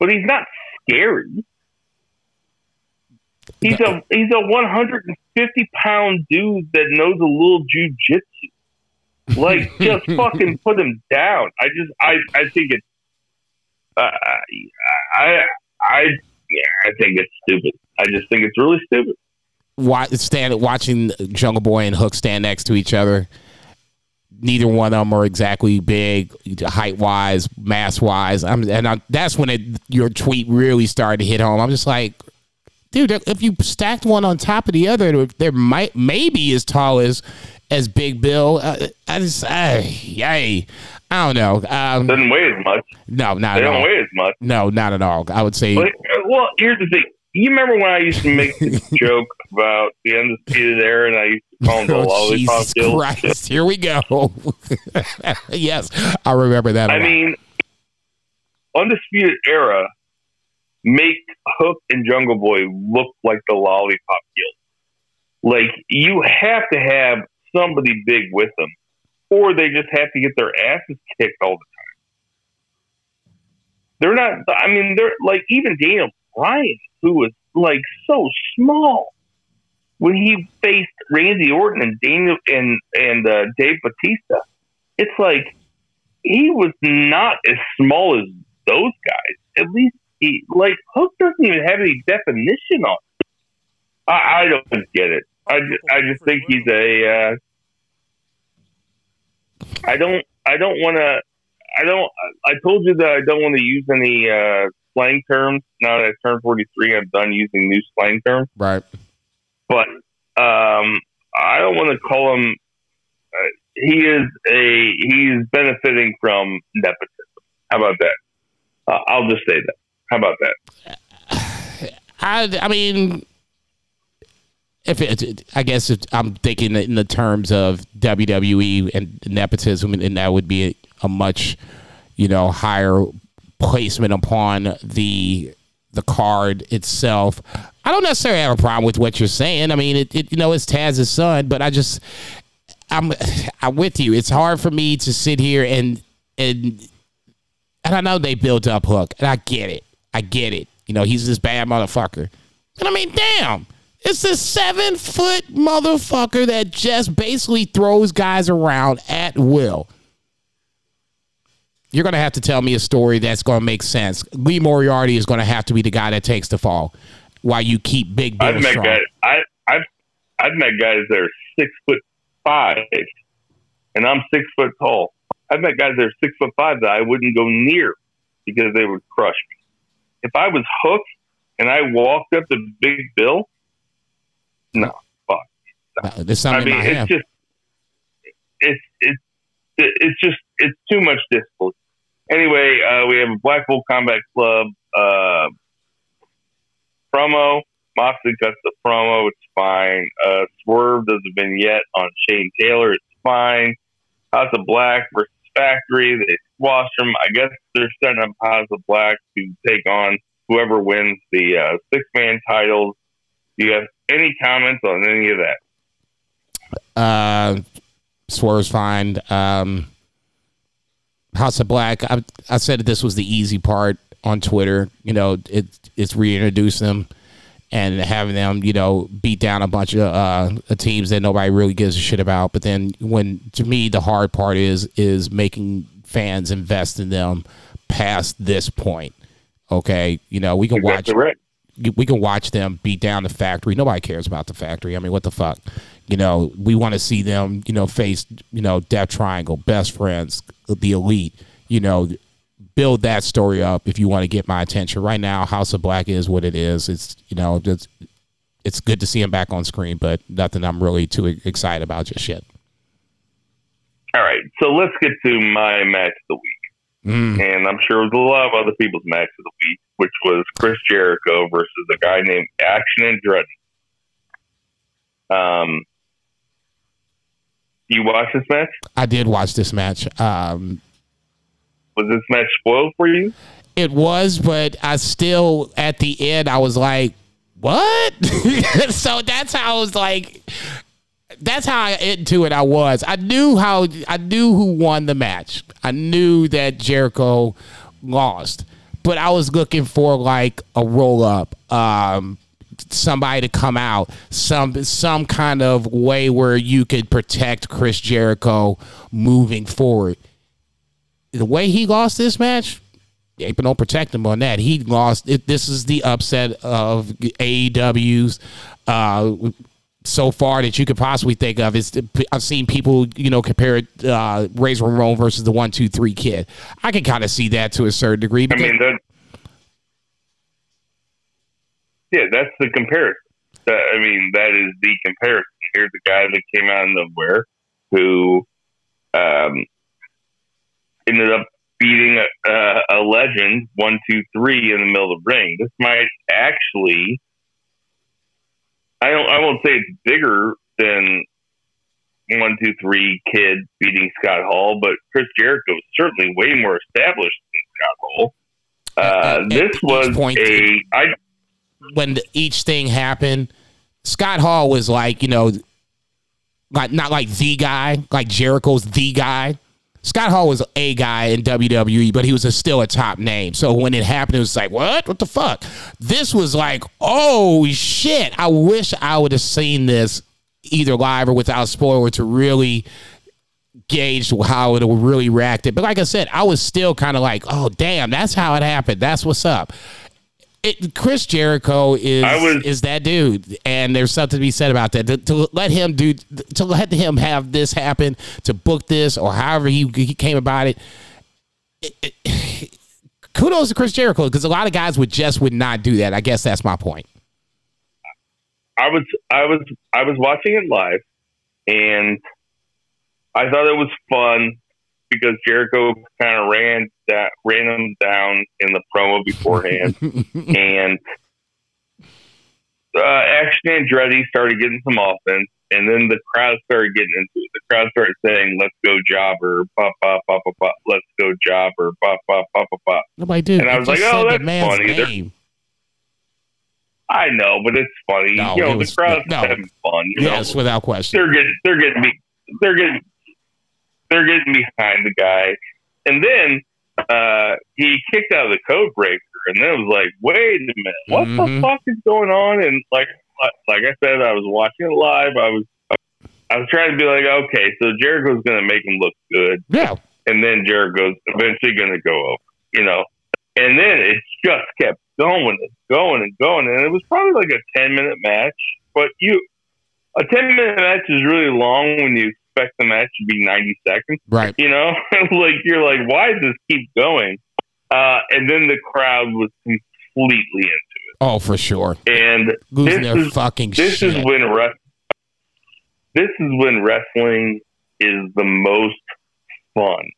but he's not scary. He's a 150-pound dude that knows a little jujitsu. Like, just fucking put him down. I think it's... I think it's stupid. I just think it's really stupid. Watching Jungle Boy and Hook stand next to each other, neither one of them are exactly big, height-wise, mass-wise. That's when your tweet really started to hit home. I'm just like, dude, if you stacked one on top of the other, they might maybe as tall as Big Bill. I don't know. Doesn't weigh as much. No, not at all. They don't weigh as much. No, not at all. I would say. But, well, here's the thing. You remember when I used to make this joke about the Undisputed Era, and I used to call him the Lollipop Dills? Christ, here we go. Yes, I remember that. I mean, Undisputed Era make Hook and Jungle Boy look like the Lollipop Dills. Like, you have to have somebody big with them, or they just have to get their asses kicked all the time. They're not, I mean, they're like, even Daniel Bryan, who was like so small when he faced Randy Orton and Daniel and Dave Bautista, it's like he was not as small as those guys. At least he, like, Hook doesn't even have any definition on it. I don't get it. I just think he's a. I told you that I don't want to use any slang terms. Now that I turned 43, I'm done using new slang terms. Right. But I don't want to call him. He's benefiting from nepotism. How about that? I'll just say that. How about that? I mean, I guess I'm thinking in the terms of WWE and nepotism, and that would be a much, higher placement upon the card itself. I don't necessarily have a problem with what you're saying. I mean, it's Taz's son, but I'm with you. It's hard for me to sit here and I know they built up Hook, and I get it. He's this bad motherfucker. And I mean, damn, it's this 7-foot motherfucker that just basically throws guys around at will. You're going to have to tell me a story that's going to make sense. Lee Moriarty is going to have to be the guy that takes the fall while you keep Big Bill strong. I've met guys that are 6'5", and I'm 6 foot tall. I've met guys that are 6 foot five that I wouldn't go near because they would crush me. If I was Hooked and I walked up to Big Bill, no, fuck. It's too much discipline. Anyway, we have a Blackpool Combat Club promo. Moxley cuts the promo. It's fine. Swerve does a vignette on Shane Taylor. It's fine. House of Black versus Factory. They squash them. I guess they're setting up House of Black to take on whoever wins the six-man titles. Do you have any comments on any of that? Swerve's fine. House of Black, I said this was the easy part on Twitter. It's reintroducing them and having them, beat down a bunch of teams that nobody really gives a shit about. But then when, to me, the hard part is making fans invest in them past this point. Okay, we can watch. Right. We can watch them beat down the Factory. Nobody cares about the Factory. I mean, what the fuck? We want to see them, face, Death Triangle, Best Friends, the Elite, build that story up if you want to get my attention. Right now, House of Black is what it is. It's, it's good to see him back on screen, but nothing I'm really too excited about just yet. All right, so let's get to my match of the week. And I'm sure it was a lot of other people's match of the week, which was Chris Jericho versus a guy named Action Andretti. You watched this match? I did watch this match. Was this match spoiled for you? It was, but I still, at the end, I was like, what? So that's how I was like... That's how I into it. I knew who won the match. I knew that Jericho lost, but I was looking for like a roll up, somebody to come out, some kind of way where you could protect Chris Jericho moving forward. The way he lost this match, yeah, but don't protect him on that. He lost. This is the upset of AEW's. So far that you could possibly think of. I've seen people, compare it Razor Ramon versus the 1-2-3 Kid. I can kind of see that to a certain degree. I mean, that's the comparison. That is the comparison. Here's a guy that came out of nowhere who ended up beating a legend 1-2-3 in the middle of the ring. This might actually... I won't say it's bigger than 1-2-3 Kid beating Scott Hall, but Chris Jericho is certainly way more established than Scott Hall. This was a... when each thing happened, Scott Hall was like, not like the guy, like Jericho's the guy. Scott Hall was a guy in WWE, but he was still a top name. So when it happened, it was like, what? What the fuck? This was like, oh, shit. I wish I would have seen this either live or without spoiler to really gauge how it really reacted. But like I said, I was still kind of like, oh, damn, that's how it happened. That's what's up. Chris Jericho is that dude, and there's something to be said about that. To let him have this happen, to book this, or however he came about it. Kudos to Chris Jericho, because a lot of guys would not do that. I guess that's my point. I was watching it live, and I thought it was fun because Jericho kind of ran him down in the promo beforehand, and Action Andretti started getting some offense, and then the crowd started getting into it. The crowd started saying, "Let's go, Jobber! Pop, pop, pop, pop, pop! Let's go, Jobber! Pop, pop, pop, pop, pop!" Nobody did. And I was like, "Oh, that's funny." I know, but it's funny. No, you know, the crowd's having fun. Yes, without question. They're getting behind the guy, and then he kicked out of the code breaker, and then it was like, wait a minute, what the fuck is going on? And like I said, I was watching it live. I was trying to be like, okay, so Jericho's going to make him look good, yeah, and then Jericho's eventually going to go over, you know. And then it just kept going and going and going. And it was probably like a 10-minute match. But a 10-minute match is really long when you expect the match to be 90 seconds. Right. You know? Like, you're like, why does this keep going? And then the crowd was completely into it. Oh, for sure. And this is when wrestling is the most fun.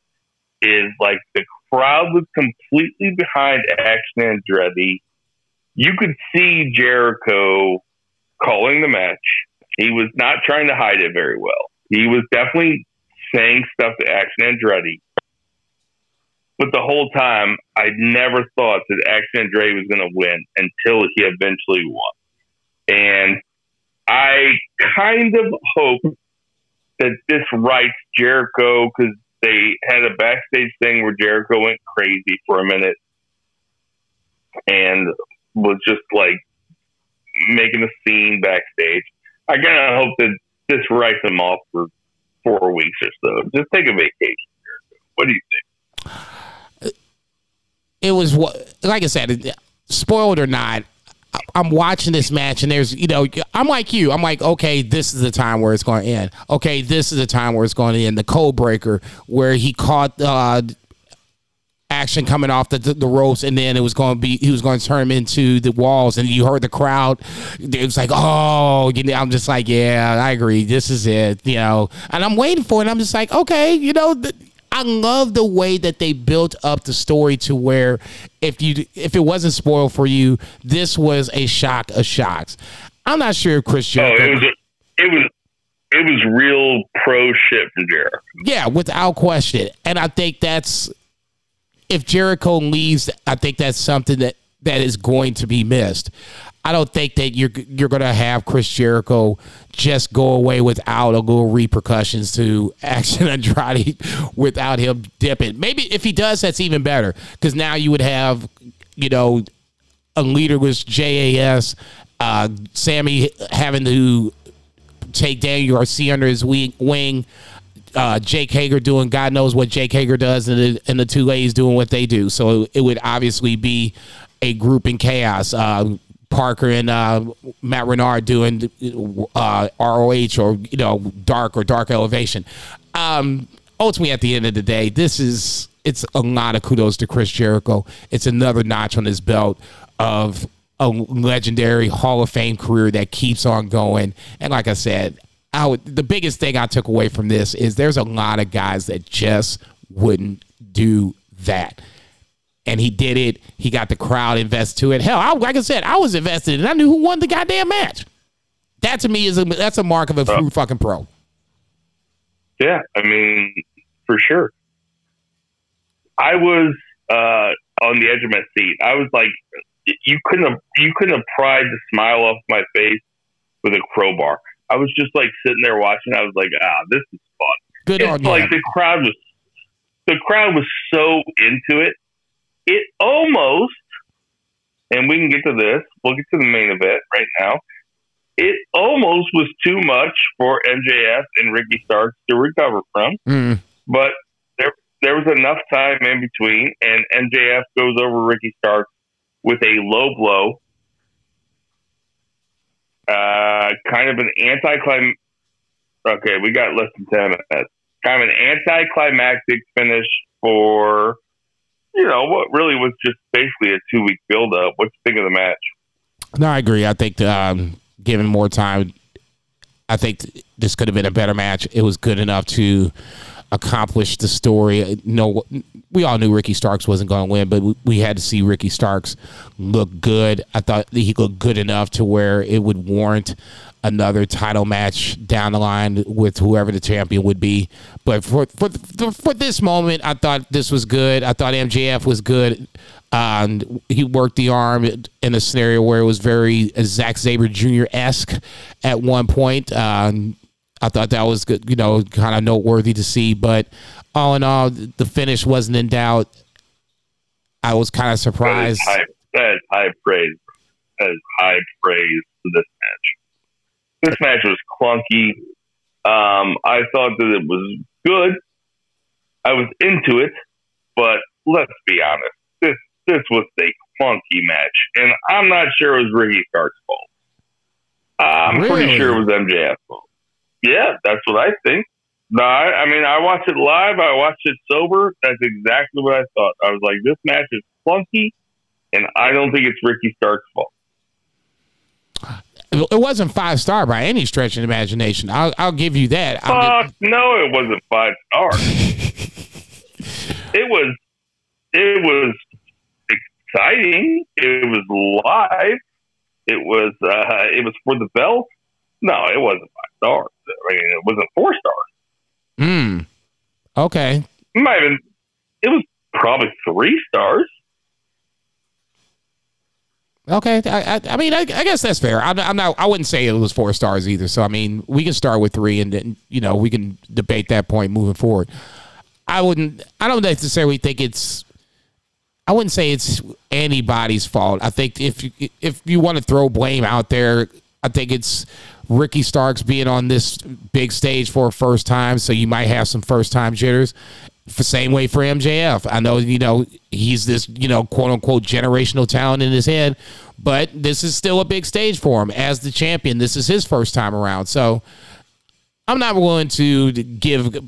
Is like the crowd was completely behind Action Andretti. You could see Jericho calling the match. He was not trying to hide it very well. He was definitely saying stuff to Action Andretti. But the whole time, I never thought that Action Andretti was going to win until he eventually won. And I kind of hope that this rights Jericho, because they had a backstage thing where Jericho went crazy for a minute and was just like making a scene backstage. I kind of hope that this writes him off for 4 weeks or so. Just take a vacation, Jericho. What do you think? It was, like I said, spoiled or not, I'm watching this match and there's, you know, I'm like you. I'm like, okay, this is the time where it's going to end. Okay, this is the time where it's going to end. The code breaker where he caught Action coming off the ropes, and then it was going to be, he was going to turn him into the walls, and you heard the crowd. It was like, oh, you know, I'm just like, yeah, I agree. This is it, you know. And I'm waiting for it. And I'm just like, okay, you know, I love the way that they built up the story to where if it wasn't spoiled for you, this was a shock of shocks. I'm not sure if Chris Jericho... It was real pro shit from Jericho. Yeah, without question. And I think that's... If Jericho leaves, I think that's something that is going to be missed. I don't think that you're going to have Chris Jericho just go away without a little repercussions to Action Andrade without him dipping. Maybe if he does, that's even better, because now you would have, you know, a leaderless JAS, Sammy having to take Daniel Garcia under his wing, Jake Hager doing God knows what Jake Hager does, and the two ladies doing what they do. So it would obviously be a group in chaos. Parker and Matt Renard doing ROH or, you know, Dark or Dark Elevation. Ultimately, at the end of the day, it's a lot of kudos to Chris Jericho. It's another notch on his belt of a legendary Hall of Fame career that keeps on going. And like I said, the biggest thing I took away from this is there's a lot of guys that just wouldn't do that. And he did it. He got the crowd invested to it. Hell, like I said, I was invested, and I knew who won the goddamn match. That to me that's a mark of a true fucking pro. Yeah, I mean, for sure. I was on the edge of my seat. I was like, you couldn't have pried the smile off my face with a crowbar. I was just like sitting there watching. I was like, this is fun. Good on you. Like the crowd was so into it. It almost, and we can get to this, we'll get to the main event right now. It almost was too much for MJF and Ricky Starks to recover from. But there was enough time in between, and MJF goes over Ricky Starks with a low blow. Kind of an anticlimactic. Okay, we got less than 10 minutes. Kind of an anticlimactic finish for... You know, what really was just basically a 2-week build-up. What do you think of the match? No, I agree. I think given more time, I think this could have been a better match. It was good enough to accomplish the story. No, we all knew Ricky Starks wasn't going to win, but we had to see Ricky Starks look good. I thought that he looked good enough to where it would warrant another title match down the line with whoever the champion would be. But for this moment, I thought this was good. I thought MJF was good. He worked the arm in a scenario where it was very Zack Sabre Jr.-esque at one point. I thought that was good, you know, kind of noteworthy to see. But all in all, the finish wasn't in doubt. I was kind of surprised. That is high praise to this match. This match was clunky. I thought that it was good. I was into it, but let's be honest. This was a clunky match, and I'm not sure it was Ricky Stark's fault. I'm pretty sure it was MJF's fault. Yeah, that's what I think. No, I mean, I watched it live. I watched it sober. That's exactly what I thought. I was like, this match is clunky, and I don't think it's Ricky Stark's fault. It wasn't 5-star by any stretch of imagination. I'll give you that. No, it wasn't 5-star. It was exciting. It was live. It was for the belt. No, it wasn't 5 stars. I mean, it wasn't 4 stars. Okay. It was probably 3 stars. Okay, I mean, I guess that's fair. I wouldn't say it was 4 stars either. So I mean, we can start with 3, and then we can debate that point moving forward. I don't necessarily think it's. I wouldn't say it's anybody's fault. I think if you want to throw blame out there, I think it's Ricky Starks being on this big stage for a first time. So you might have some first time jitters. Same way for MJF. I know, he's this, quote unquote generational talent in his head, but this is still a big stage for him as the champion. This is his first time around. So I'm not willing to give,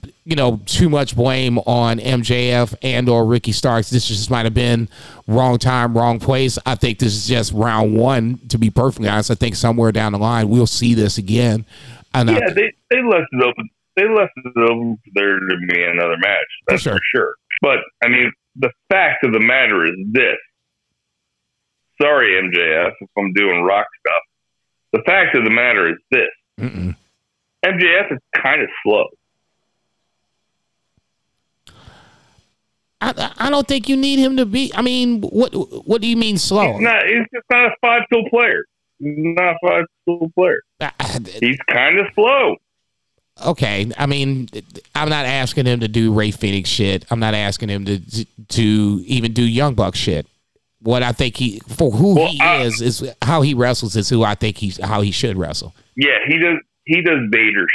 too much blame on MJF and or Ricky Starks. This just might have been wrong time, wrong place. I think this is just round one, to be perfectly honest. I think somewhere down the line, we'll see this again. And yeah, they left it open. They left it open for there to be another match. That's for sure. But, I mean, the fact of the matter is this. Sorry, MJF, if I'm doing rock stuff. The fact of the matter is this. Mm-mm. MJF is kind of slow. I don't think you need him to be. I mean, what do you mean slow? He's just not a 5-tool player. He's not a 5-tool player. He's kind of slow. Okay, I mean, I'm not asking him to do Ray Phoenix shit. I'm not asking him to even do Young Buck shit. What I think is how he wrestles is who I think how he should wrestle. Yeah, he does Vader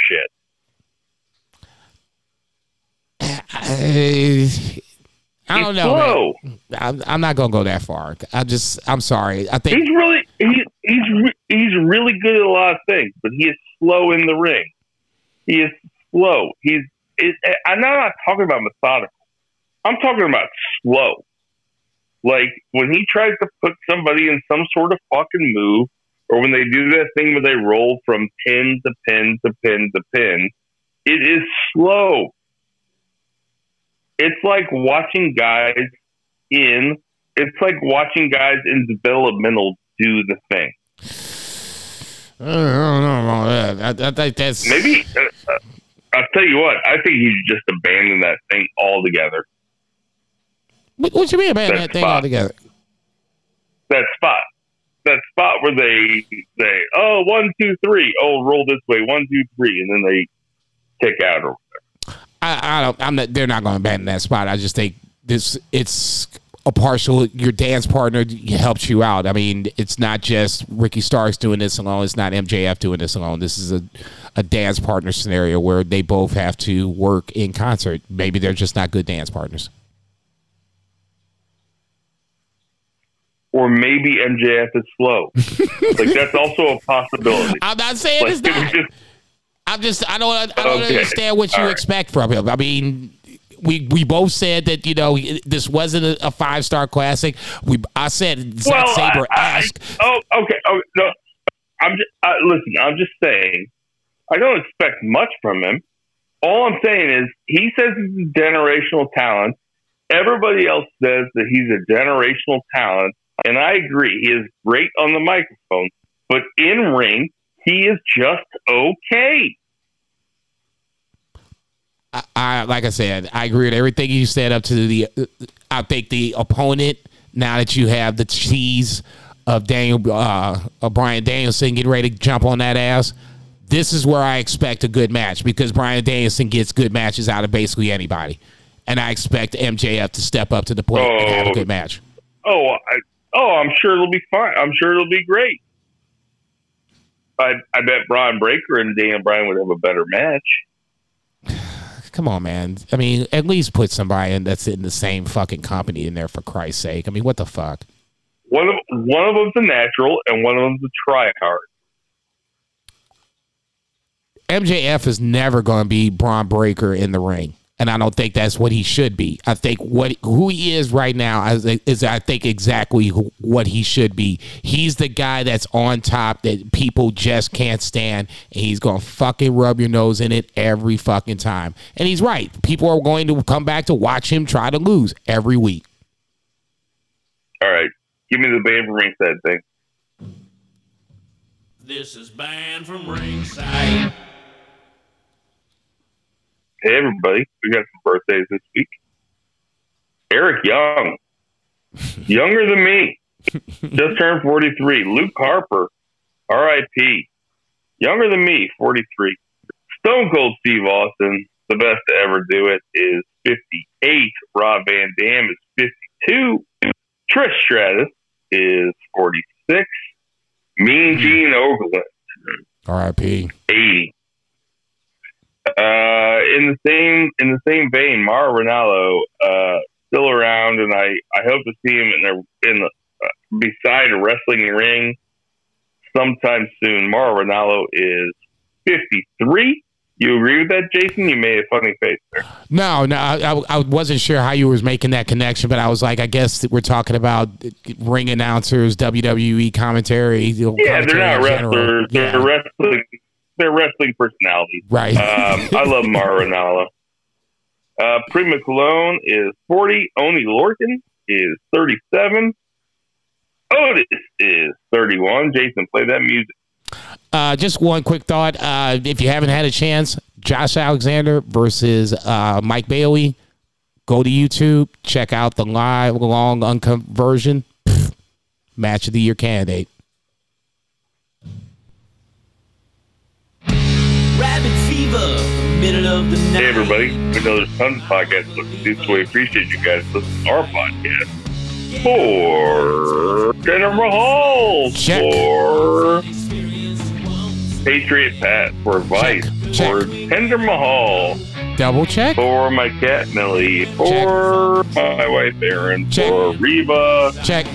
shit. I don't know. I'm not gonna go that far. I'm sorry. I think he's really good at a lot of things, but he is slow in the ring. He is slow. I'm not talking about methodical. I'm talking about slow. Like, when he tries to put somebody in some sort of fucking move, or when they do that thing where they roll from pin to pin to pin to pin, it is slow. It's like watching guys in developmental do the thing. I don't know about that. I think that's maybe. I'll tell you what. I think he's just abandoned that thing altogether. What you mean abandon that thing altogether? That spot where they say, "Oh, 1, 2, 3. Oh, roll this way. 1, 2, 3," and then they kick out or whatever. They're not going to abandon that spot. I just think this. It's a partial, your dance partner helps you out. I mean, it's not just Ricky Starks doing this alone. It's not MJF doing this alone. This is a dance partner scenario where they both have to work in concert. Maybe they're just not good dance partners. Or maybe MJF is slow. Like, that's also a possibility. I'm not saying it's not. I don't understand what you expect from him. I mean, We both said that this wasn't a 5-star classic. I said Zack Sabre asked. No. I'm just saying I don't expect much from him. All I'm saying is he says he's a generational talent. Everybody else says that he's a generational talent, and I agree. He is great on the microphone, but in ring, he is just okay. I like I said, I agree with everything you said up to the. I think the opponent, now that you have the cheese of Bryan Danielson getting ready to jump on that ass, this is where I expect a good match, because Bryan Danielson gets good matches out of basically anybody. And I expect MJF to step up to the plate and have a good match. I'm sure it'll be fine. I'm sure it'll be great. I bet Bron Breakker and Daniel Bryan would have a better match. Come on, man. I mean, at least put somebody in that's in the same fucking company in there, for Christ's sake. I mean, what the fuck? One of them's a natural and one of them's a tryhard. MJF is never going to be Bron Breakker in the ring. And I don't think that's what he should be. I think who he is right now is I think exactly what he should be. He's the guy that's on top that people just can't stand, and he's going to fucking rub your nose in it every fucking time. And he's right. People are going to come back to watch him try to lose every week. All right. Give me the Banned from Ringside thing. This is Banned from Ringside. Hey, everybody, we got some birthdays this week. Eric Young, younger than me, just turned 43. Luke Harper, R.I.P., younger than me, 43. Stone Cold Steve Austin, the best to ever do it, is 58. Rob Van Dam is 52. Trish Stratus is 46. Mean Gene Okerlund, R.I.P., 80. In the same vein, Mauro Ranallo still around, and I hope to see him in the beside a wrestling ring sometime soon. Mauro Ranallo is 53. You agree with that, Jason? You made a funny face there. No, I wasn't sure how you was making that connection, but I was like, I guess that we're talking about ring announcers, WWE commentary. Yeah, they're not wrestlers. Yeah. They're wrestling. Their wrestling personality. Right. I love Mauro Ranallo. Prima Cologne is 40. Oney Lorcan is 37. Otis is 31. Jason, play that music. Just one quick thought. If you haven't had a chance, Josh Alexander versus Mike Bailey. Go to YouTube. Check out the live long uncut version. Match of the year candidate. Rabbit fever, middle of the night. Hey, everybody. We know there's tons of podcasts looking to do, so we appreciate you guys listening to our podcast. For General Hall. Check. For Patriot Pat. For Vice. Check. For Tender Mahal. Double check. For my cat, Millie. For my wife, Erin. Check. For Reba. Check.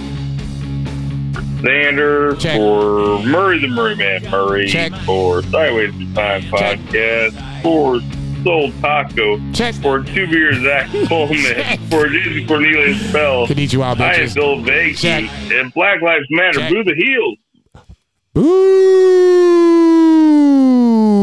Xander, check. For Murray the Murray Man Murray, check. For Sideways to Time Podcast, check. For Soul Taco, check. For Two Beer Zach Coleman, check. For Jason Cornelius Bell, I am Bill Bakey, and Black Lives Matter, check. Boo the Heels. Boo!